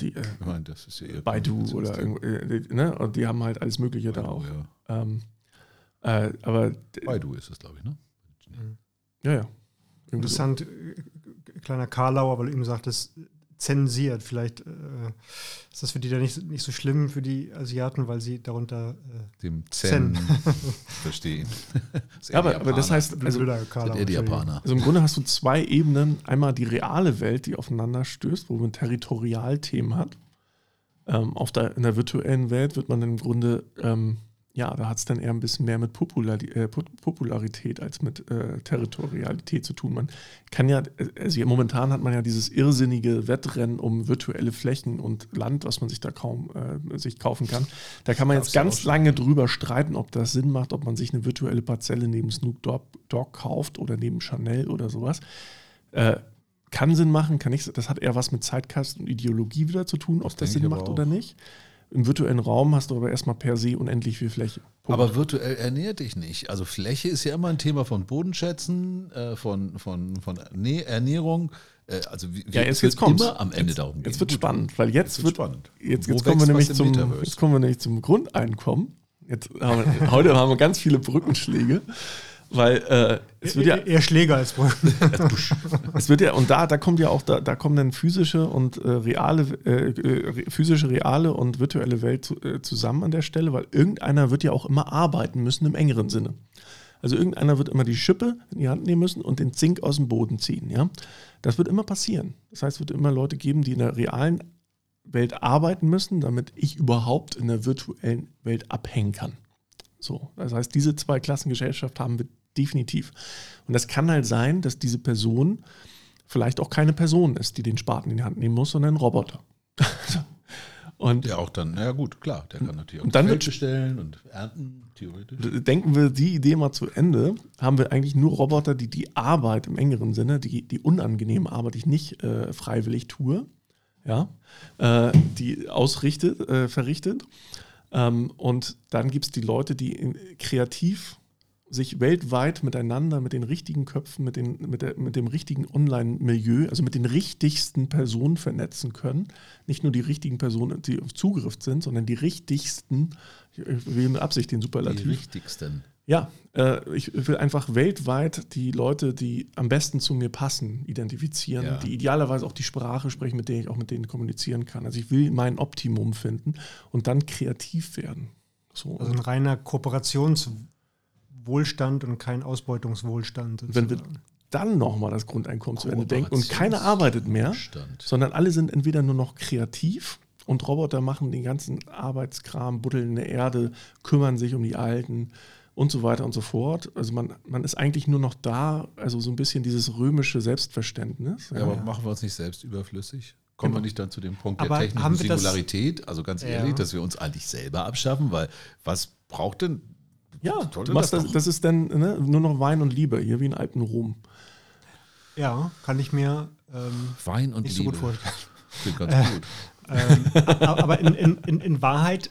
Ich meine, das ist ja Baidu oder irgendwie, ne? Und die haben halt alles Mögliche Baidu, da auch. Ja. Aber Baidu ist das, glaube ich, ne? Ja, ja. Interessant, kleiner Karlauer, weil du eben sagtest, zensiert. Vielleicht ist das für die da nicht so schlimm, für die Asiaten, weil sie darunter dem Zen verstehen. aber das heißt, also, die Japaner. Also im Grunde hast du zwei Ebenen. Einmal die reale Welt, die aufeinander stößt, wo man Territorialthemen hat. In der virtuellen Welt wird man im Grunde, da hat es dann eher ein bisschen mehr mit Popularität als mit Territorialität zu tun. Man kann ja, also momentan hat man ja dieses irrsinnige Wettrennen um virtuelle Flächen und Land, was man sich da kaum sich kaufen kann. Da kann man jetzt ganz lange drüber streiten, ob das Sinn macht, ob man sich eine virtuelle Parzelle neben Snoop Dogg kauft oder neben Chanel oder sowas. Kann Sinn machen, kann nicht. Das hat eher was mit Zeitgeist und Ideologie wieder zu tun, ob das Sinn macht oder nicht. Im virtuellen Raum hast du aber erstmal per se unendlich viel Fläche. Punkt. Aber virtuell ernährt dich nicht. Also Fläche ist ja immer ein Thema von Bodenschätzen, von Ernährung. Also es wird immer am Ende darum gehen. Jetzt wird spannend, weil jetzt kommen wir nämlich zum Grundeinkommen. Heute haben wir ganz viele Brückenschläge. Weil es wird ja eher Schläger als Brücken. Es wird ja, und da kommen dann physische und reale und virtuelle Welt zusammen an der Stelle, weil irgendeiner wird ja auch immer arbeiten müssen im engeren Sinne. Also irgendeiner wird immer die Schippe in die Hand nehmen müssen und den Zink aus dem Boden ziehen. Ja? Das wird immer passieren. Das heißt, es wird immer Leute geben, die in der realen Welt arbeiten müssen, damit ich überhaupt in der virtuellen Welt abhängen kann. So, das heißt, diese zwei Klassen Gesellschaft haben wir definitiv. Und das kann halt sein, dass diese Person vielleicht auch keine Person ist, die den Spaten in die Hand nehmen muss, sondern ein Roboter. Und der auch dann, naja gut, klar, der kann natürlich auch Felder stellen und ernten, theoretisch. Denken wir die Idee mal zu Ende, haben wir eigentlich nur Roboter, die die Arbeit im engeren Sinne, die unangenehme Arbeit, die ich nicht freiwillig tue, ja, die verrichtet. Und dann gibt es die Leute, die kreativ sich weltweit miteinander, mit den richtigen Köpfen, mit dem richtigen Online-Milieu, also mit den richtigsten Personen vernetzen können. Nicht nur die richtigen Personen, die auf Zugriff sind, sondern die richtigsten, ich will mit Absicht den Superlativ. Die richtigsten. Ja, ich will einfach weltweit die Leute, die am besten zu mir passen, identifizieren, ja, die idealerweise auch die Sprache sprechen, mit der ich auch mit denen kommunizieren kann. Also ich will mein Optimum finden und dann kreativ werden. So. Also ein reiner Kooperationswohlstand und kein Ausbeutungswohlstand. Wenn wir dann nochmal das Grundeinkommen zu Ende denken und keiner arbeitet mehr, sondern alle sind entweder nur noch kreativ und Roboter machen den ganzen Arbeitskram, buddeln in der Erde, kümmern sich um die Alten, und so weiter und so fort. Also man ist eigentlich nur noch da, also so ein bisschen dieses römische Selbstverständnis. Ja, aber machen wir uns nicht selbst überflüssig? Kommen wir nicht dann zu dem Punkt der technischen Singularität? Also ganz ehrlich, dass wir uns eigentlich selber abschaffen, weil was braucht denn... Ja, das ist dann nur noch Wein und Liebe, hier wie in alten Rom. Ja, kann ich mir Wein und nicht Liebe. So gut vorstellen. Klingt ganz gut. Aber in Wahrheit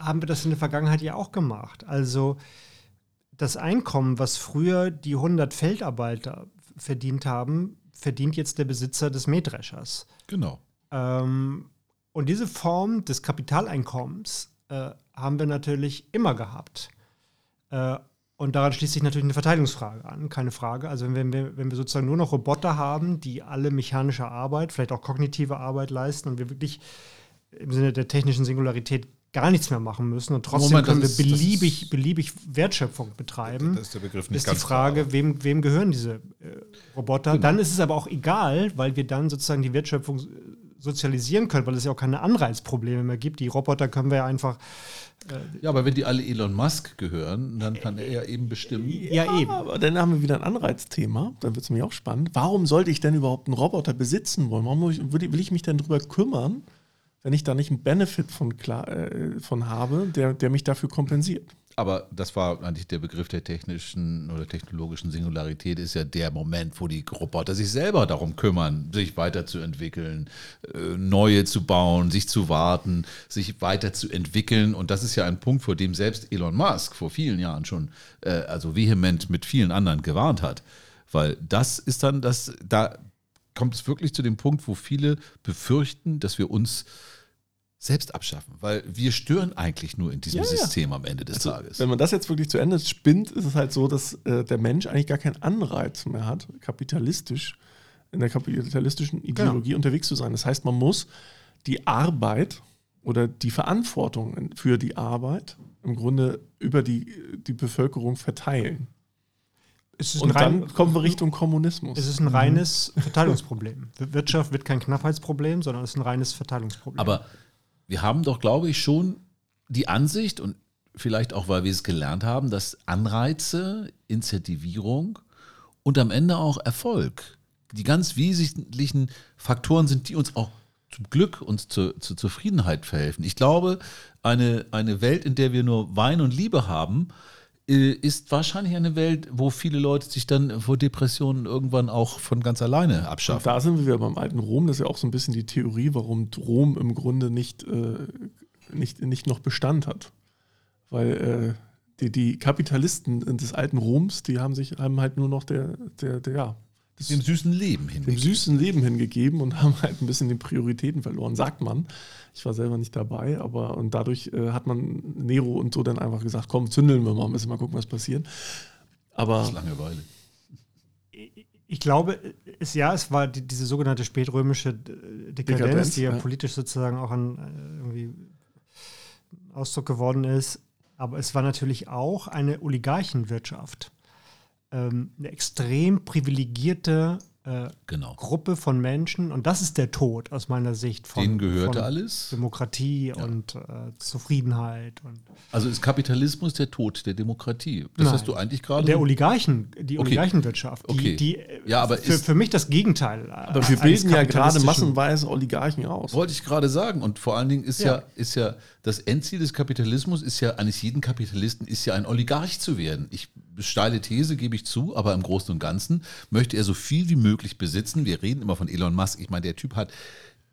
haben wir das in der Vergangenheit ja auch gemacht. Also... Das Einkommen, was früher die 100 Feldarbeiter verdient haben, verdient jetzt der Besitzer des Mähdreschers. Genau. Und diese Form des Kapitaleinkommens haben wir natürlich immer gehabt. Und daran schließt sich natürlich eine Verteilungsfrage an, keine Frage. Also wenn wir sozusagen nur noch Roboter haben, die alle mechanische Arbeit, vielleicht auch kognitive Arbeit leisten und wir wirklich im Sinne der technischen Singularität gar nichts mehr machen müssen und trotzdem können wir beliebig Wertschöpfung betreiben. Das ist der Begriff nicht ganz klar. Ist die Frage, wem gehören diese Roboter? Genau. Dann ist es aber auch egal, weil wir dann sozusagen die Wertschöpfung sozialisieren können, weil es ja auch keine Anreizprobleme mehr gibt. Die Roboter können wir ja einfach... Ja, aber wenn die alle Elon Musk gehören, dann kann er ja eben bestimmen. Ja, eben. Aber dann haben wir wieder ein Anreizthema. Dann wird es nämlich auch spannend. Warum sollte ich denn überhaupt einen Roboter besitzen wollen? Warum will ich mich denn darüber kümmern, wenn ich da nicht einen Benefit von habe, der mich dafür kompensiert? Aber das war eigentlich der Begriff der technischen oder technologischen Singularität, ist ja der Moment, wo die Roboter sich selber darum kümmern, sich weiterzuentwickeln, neue zu bauen, sich zu warten, sich weiterzuentwickeln. Und das ist ja ein Punkt, vor dem selbst Elon Musk vor vielen Jahren schon also vehement mit vielen anderen gewarnt hat. Weil das ist dann, da kommt es wirklich zu dem Punkt, wo viele befürchten, dass wir uns selbst abschaffen, weil wir stören eigentlich nur in diesem System am Ende des Tages. Wenn man das jetzt wirklich zu Ende spinnt, ist es halt so, dass der Mensch eigentlich gar keinen Anreiz mehr hat, in der kapitalistischen Ideologie unterwegs zu sein. Das heißt, man muss die Arbeit oder die Verantwortung für die Arbeit im Grunde über die Bevölkerung verteilen. Und dann kommen wir Richtung Kommunismus. Es ist ein reines Verteilungsproblem. Wirtschaft wird kein Knappheitsproblem, sondern es ist ein reines Verteilungsproblem. Aber wir haben doch, glaube ich, schon die Ansicht, und vielleicht auch, weil wir es gelernt haben, dass Anreize, Incentivierung und am Ende auch Erfolg die ganz wesentlichen Faktoren sind, die uns auch zum Glück und zur Zufriedenheit verhelfen. Ich glaube, eine Welt, in der wir nur Wein und Liebe haben, ist wahrscheinlich eine Welt, wo viele Leute sich dann vor Depressionen irgendwann auch von ganz alleine abschaffen. Und da sind wir wieder beim alten Rom. Das ist ja auch so ein bisschen die Theorie, warum Rom im Grunde nicht noch Bestand hat. Weil die Kapitalisten des alten Roms, die haben halt nur noch dem süßen Leben hingegeben. Dem süßen Leben hingegeben und haben halt ein bisschen die Prioritäten verloren, sagt man. Ich war selber nicht dabei, aber und dadurch hat man Nero und so dann einfach gesagt, komm, zündeln wir mal, müssen mal gucken, was passiert. Aber das ist Langeweile. Ich glaube, es war diese sogenannte spätrömische Dekadenz, die ja politisch sozusagen auch irgendwie Ausdruck geworden ist. Aber es war natürlich auch eine Oligarchenwirtschaft. Eine extrem privilegierte Gruppe von Menschen. Und das ist der Tod aus meiner Sicht denen gehörte von alles. Demokratie und Zufriedenheit. Also ist Kapitalismus der Tod der Demokratie? Das hast du eigentlich gerade... Der Oligarchen, die Oligarchenwirtschaft. Okay. Aber für mich das Gegenteil. Aber wir bilden ja gerade massenweise Oligarchen aus. Wollte ich gerade sagen. Und vor allen Dingen ist ja das Endziel des Kapitalismus ist ja, eines jeden Kapitalisten ist ja ein Oligarch zu werden. Steile These gebe ich zu, aber im Großen und Ganzen möchte er so viel wie möglich besitzen. Wir reden immer von Elon Musk. Ich meine, der Typ hat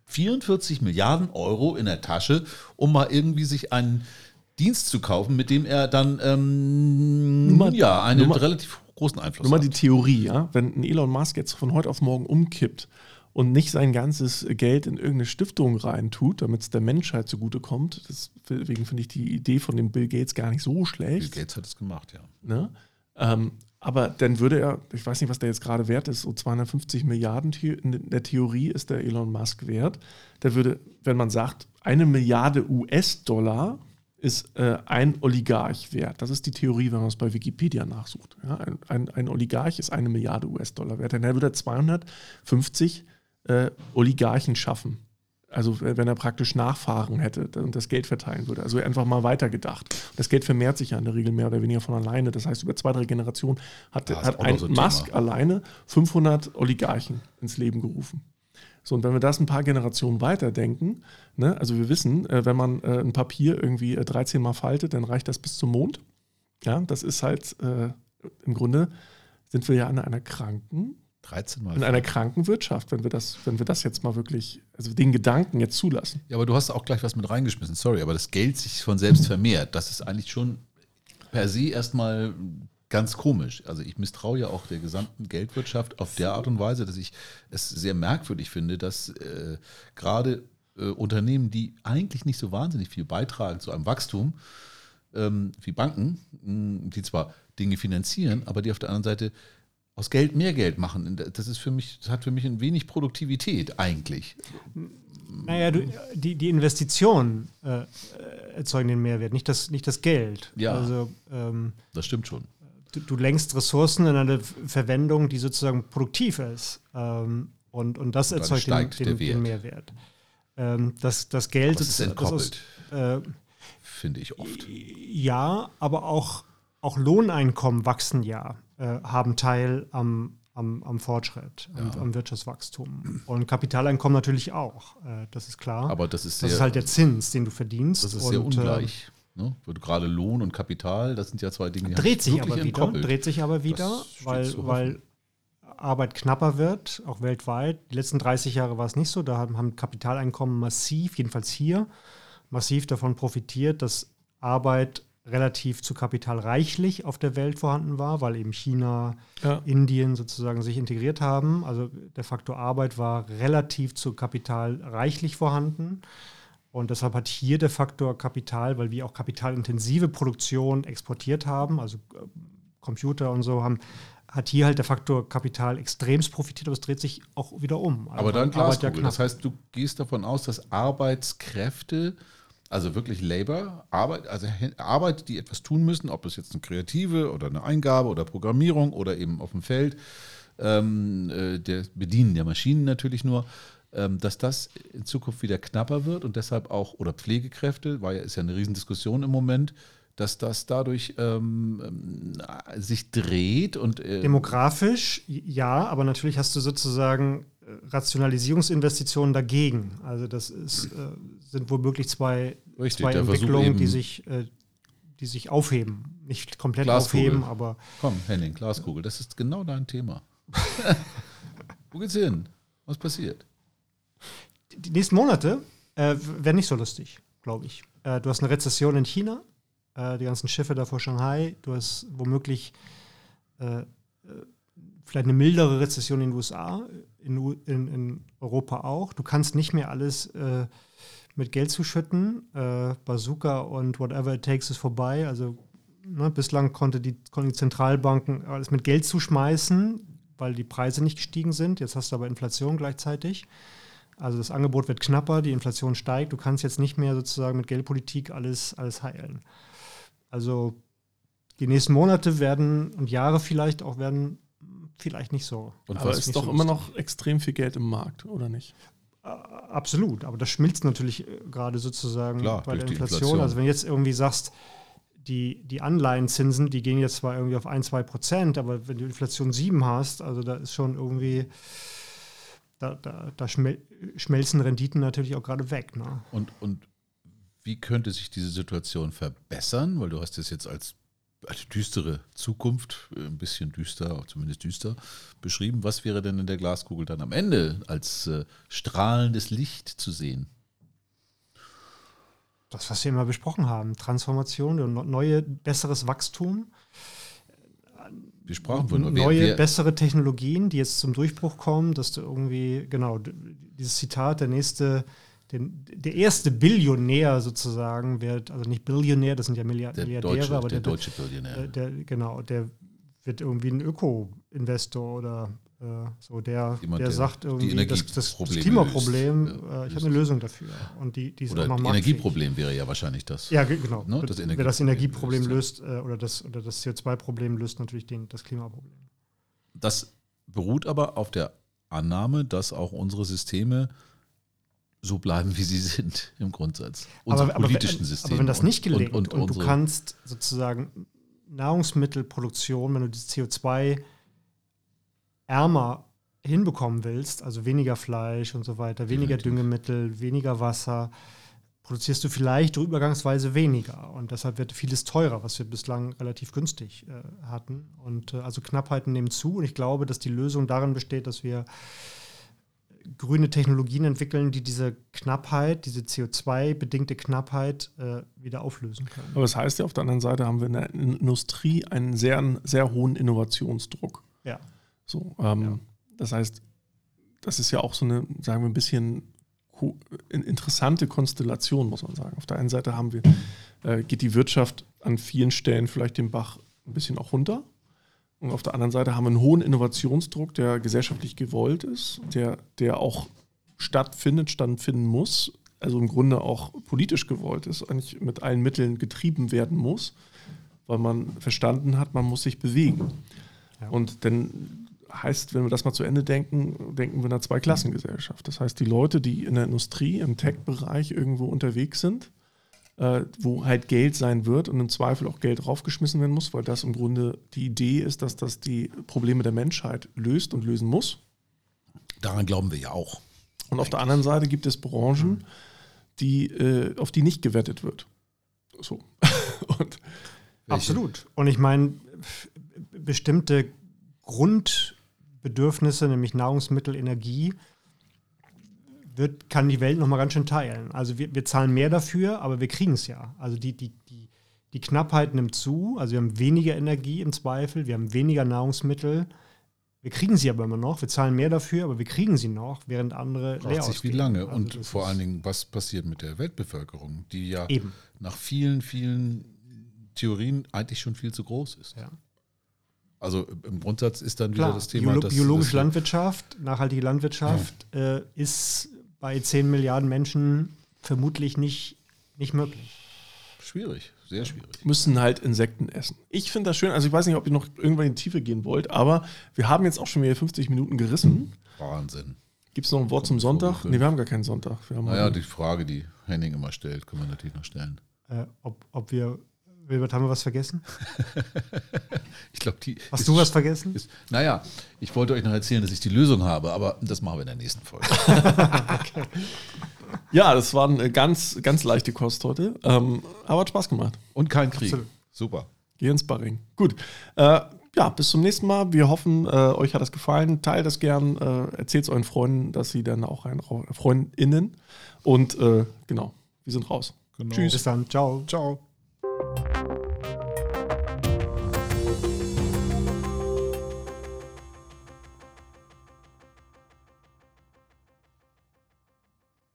44 Milliarden Euro in der Tasche, um mal irgendwie sich einen Dienst zu kaufen, mit dem er dann einen relativ großen Einfluss hat. Nur mal die Theorie, wenn ein Elon Musk jetzt von heute auf morgen umkippt und nicht sein ganzes Geld in irgendeine Stiftung reintut, damit es der Menschheit zugutekommt, deswegen finde ich die Idee von dem Bill Gates gar nicht so schlecht. Bill Gates hat es gemacht, ja. Ne? Aber dann würde er, ich weiß nicht, was der jetzt gerade wert ist, so 250 Milliarden in der Theorie ist der Elon Musk wert. Der würde, wenn man sagt, 1 Milliarde US-Dollar ist ein Oligarch wert. Das ist die Theorie, wenn man es bei Wikipedia nachsucht. Ja, ein Oligarch ist 1 Milliarde US-Dollar wert. Dann würde er 250 Oligarchen schaffen. Also wenn er praktisch Nachfahren hätte und das Geld verteilen würde. Also einfach mal weitergedacht. Das Geld vermehrt sich ja in der Regel mehr oder weniger von alleine. Das heißt, über 2, 3 Generationen hat ein Musk alleine 500 Oligarchen ins Leben gerufen. So, und wenn wir das ein paar Generationen weiterdenken, ne, also wir wissen, wenn man ein Papier irgendwie 13 Mal faltet, dann reicht das bis zum Mond. Ja, das ist halt, im Grunde sind wir ja an einer kranken, 13 Mal in einer kranken Wirtschaft, wenn wir das jetzt mal wirklich, also den Gedanken jetzt zulassen. Ja, aber du hast auch gleich was mit reingeschmissen, sorry, aber das Geld sich von selbst vermehrt, das ist eigentlich schon per se erstmal ganz komisch. Also ich misstraue ja auch der gesamten Geldwirtschaft auf der Art und Weise, dass ich es sehr merkwürdig finde, dass gerade Unternehmen, die eigentlich nicht so wahnsinnig viel beitragen zu einem Wachstum, wie Banken, die zwar Dinge finanzieren, aber die auf der anderen Seite aus Geld mehr Geld machen. Das hat für mich ein wenig Produktivität eigentlich. Naja, die Investitionen erzeugen den Mehrwert, nicht das Geld. Ja, also, das stimmt schon. Du lenkst Ressourcen in eine Verwendung, die sozusagen produktiv ist. Und das erzeugt den Mehrwert. Das Geld aber ist entkoppelt, finde ich oft. Ja, aber auch Lohneinkommen wachsen haben Teil am Fortschritt, am Wirtschaftswachstum. Und Kapitaleinkommen natürlich auch, das ist klar. Aber das ist halt der Zins, den du verdienst. Das ist sehr ungleich. Ne? Gerade Lohn und Kapital, das sind ja zwei Dinge, die dreht sich aber wieder, weil Arbeit knapper wird, auch weltweit. Die letzten 30 Jahre war es nicht so. Da haben Kapitaleinkommen massiv, jedenfalls hier, massiv davon profitiert, dass Arbeit relativ zu Kapital reichlich auf der Welt vorhanden war, weil eben China, Indien sozusagen sich integriert haben. Also der Faktor Arbeit war relativ zu Kapital reichlich vorhanden. Und deshalb hat hier der Faktor Kapital, weil wir auch kapitalintensive Produktion exportiert haben, also Computer und so, hat hier halt der Faktor Kapital extremst profitiert, aber es dreht sich auch wieder um. Also aber dann Glaskugel, das heißt, du gehst davon aus, dass Arbeitskräfte, also wirklich Labor, Arbeit, die etwas tun müssen, ob das jetzt eine Kreative oder eine Eingabe oder Programmierung oder eben auf dem Feld, der Bedienen der Maschinen natürlich nur, dass das in Zukunft wieder knapper wird und deshalb auch, oder Pflegekräfte, ist ja eine Riesendiskussion im Moment, dass das dadurch sich dreht und demografisch, ja, aber natürlich hast du sozusagen Rationalisierungsinvestitionen dagegen. Also das sind womöglich zwei Entwicklungen, die sich aufheben. Nicht komplett Glaskugel aufheben, aber... Komm, Henning, Glaskugel, das ist genau dein Thema. Wo geht's hin? Was passiert? Die nächsten Monate werden nicht so lustig, glaube ich. Du hast eine Rezession in China, die ganzen Schiffe da vor Shanghai, du hast womöglich vielleicht eine mildere Rezession in den USA, in Europa auch. Du kannst nicht mehr alles mit Geld zuschütten. Bazooka und whatever it takes ist vorbei. Also bislang konnten die Zentralbanken alles mit Geld zuschmeißen, weil die Preise nicht gestiegen sind. Jetzt hast du aber Inflation gleichzeitig. Also das Angebot wird knapper, die Inflation steigt. Du kannst jetzt nicht mehr sozusagen mit Geldpolitik alles heilen. Also die nächsten Monate werden und Jahre vielleicht auch vielleicht nicht so. Und aber es ist doch so immer noch extrem viel Geld im Markt, oder nicht? Absolut, aber das schmilzt natürlich gerade sozusagen bei der Inflation. Also wenn jetzt irgendwie sagst, die Anleihenzinsen, die gehen jetzt zwar irgendwie auf 1-2%, aber wenn du Inflation 7 hast, also da ist schon irgendwie, da schmelzen Renditen natürlich auch gerade weg. Ne? Und wie könnte sich diese Situation verbessern? Weil du hast das jetzt als düstere Zukunft, ein bisschen düster, zumindest düster, beschrieben. Was wäre denn in der Glaskugel dann am Ende als strahlendes Licht zu sehen? Das, was wir immer besprochen haben, Transformation, besseres Wachstum, bessere Technologien, die jetzt zum Durchbruch kommen, dass du irgendwie, genau, dieses Zitat, der erste Billionär sozusagen wird, also nicht Billionär, das sind ja Milliardäre, aber der deutsche Billionär. Der wird irgendwie ein Öko-Investor oder so, der sagt irgendwie, das Klimaproblem, ich habe eine Lösung dafür. Und die oder das Energieproblem wäre ja wahrscheinlich das. Ja, genau. Ne? Wer das Energieproblem löst oder das CO2-Problem löst natürlich das Klimaproblem. Das beruht aber auf der Annahme, dass auch unsere Systeme so bleiben, wie sie sind, im Grundsatz. Unsere politischen Systeme. Aber wenn das nicht gelingt und du kannst sozusagen Nahrungsmittelproduktion, wenn du das CO2 ärmer hinbekommen willst, also weniger Fleisch und so weiter, weniger Düngemittel, weniger Wasser, produzierst du vielleicht übergangsweise weniger. Und deshalb wird vieles teurer, was wir bislang relativ günstig hatten. Und also Knappheiten nehmen zu. Und ich glaube, dass die Lösung darin besteht, dass wir grüne Technologien entwickeln, die diese Knappheit, diese CO2-bedingte Knappheit wieder auflösen können. Aber das heißt ja, auf der anderen Seite haben wir in der Industrie einen sehr, sehr hohen Innovationsdruck. Ja. So, Das heißt, das ist ja auch so eine, sagen wir, ein bisschen interessante Konstellation, muss man sagen. Auf der einen Seite geht die Wirtschaft an vielen Stellen vielleicht den Bach ein bisschen auch runter. Und auf der anderen Seite haben wir einen hohen Innovationsdruck, der gesellschaftlich gewollt ist, der auch stattfinden muss, also im Grunde auch politisch gewollt ist, eigentlich mit allen Mitteln getrieben werden muss, weil man verstanden hat, man muss sich bewegen. Ja. Und dann heißt, wenn wir das mal zu Ende denken, denken wir in einer Zweiklassengesellschaft. Das heißt, die Leute, die in der Industrie, im Tech-Bereich irgendwo unterwegs sind, wo halt Geld sein wird und im Zweifel auch Geld draufgeschmissen werden muss, weil das im Grunde die Idee ist, dass das die Probleme der Menschheit löst und lösen muss. Daran glauben wir ja auch. Und auf der anderen Seite gibt es Branchen, auf die nicht gewettet wird. So. Und absolut. Und ich meine, bestimmte Grundbedürfnisse, nämlich Nahrungsmittel, Energie, kann die Welt nochmal ganz schön teilen. Also wir zahlen mehr dafür, aber wir kriegen es ja. Also die Knappheit nimmt zu. Also wir haben weniger Energie im Zweifel, wir haben weniger Nahrungsmittel. Wir kriegen sie aber immer noch. Wir zahlen mehr dafür, aber wir kriegen sie noch, während andere leer ausgehen. Wie lange? Also und vor allen Dingen, was passiert mit der Weltbevölkerung, die ja eben nach vielen, vielen Theorien eigentlich schon viel zu groß ist. Ja. Also im Grundsatz ist dann klar, wieder das Thema, dass biologische Landwirtschaft, nachhaltige Landwirtschaft ist bei 10 Milliarden Menschen vermutlich nicht möglich. Schwierig, sehr schwierig. Müssen halt Insekten essen. Ich finde das schön, also ich weiß nicht, ob ihr noch irgendwann in die Tiefe gehen wollt, aber wir haben jetzt auch schon wieder 50 Minuten gerissen. Wahnsinn. Gibt es noch ein Wort zum Sonntag? Ne, wir haben gar keinen Sonntag. Die Frage, die Henning immer stellt, können wir natürlich noch stellen. Ob wir... Wilbert, haben wir was vergessen? Ich glaube, hast du was vergessen? Ich wollte euch noch erzählen, dass ich die Lösung habe, aber das machen wir in der nächsten Folge. Okay. Ja, das war eine ganz, ganz leichte Kost heute, aber hat Spaß gemacht. Und kein Krieg. Absolut. Super. Geh ins Sparring. Gut. Bis zum nächsten Mal. Wir hoffen, euch hat das gefallen. Teilt das gern. Erzählt es euren Freunden, dass sie dann auch FreundInnen. Und genau, wir sind raus. Genau. Tschüss. Bis dann. Ciao. Ciao. Thank you.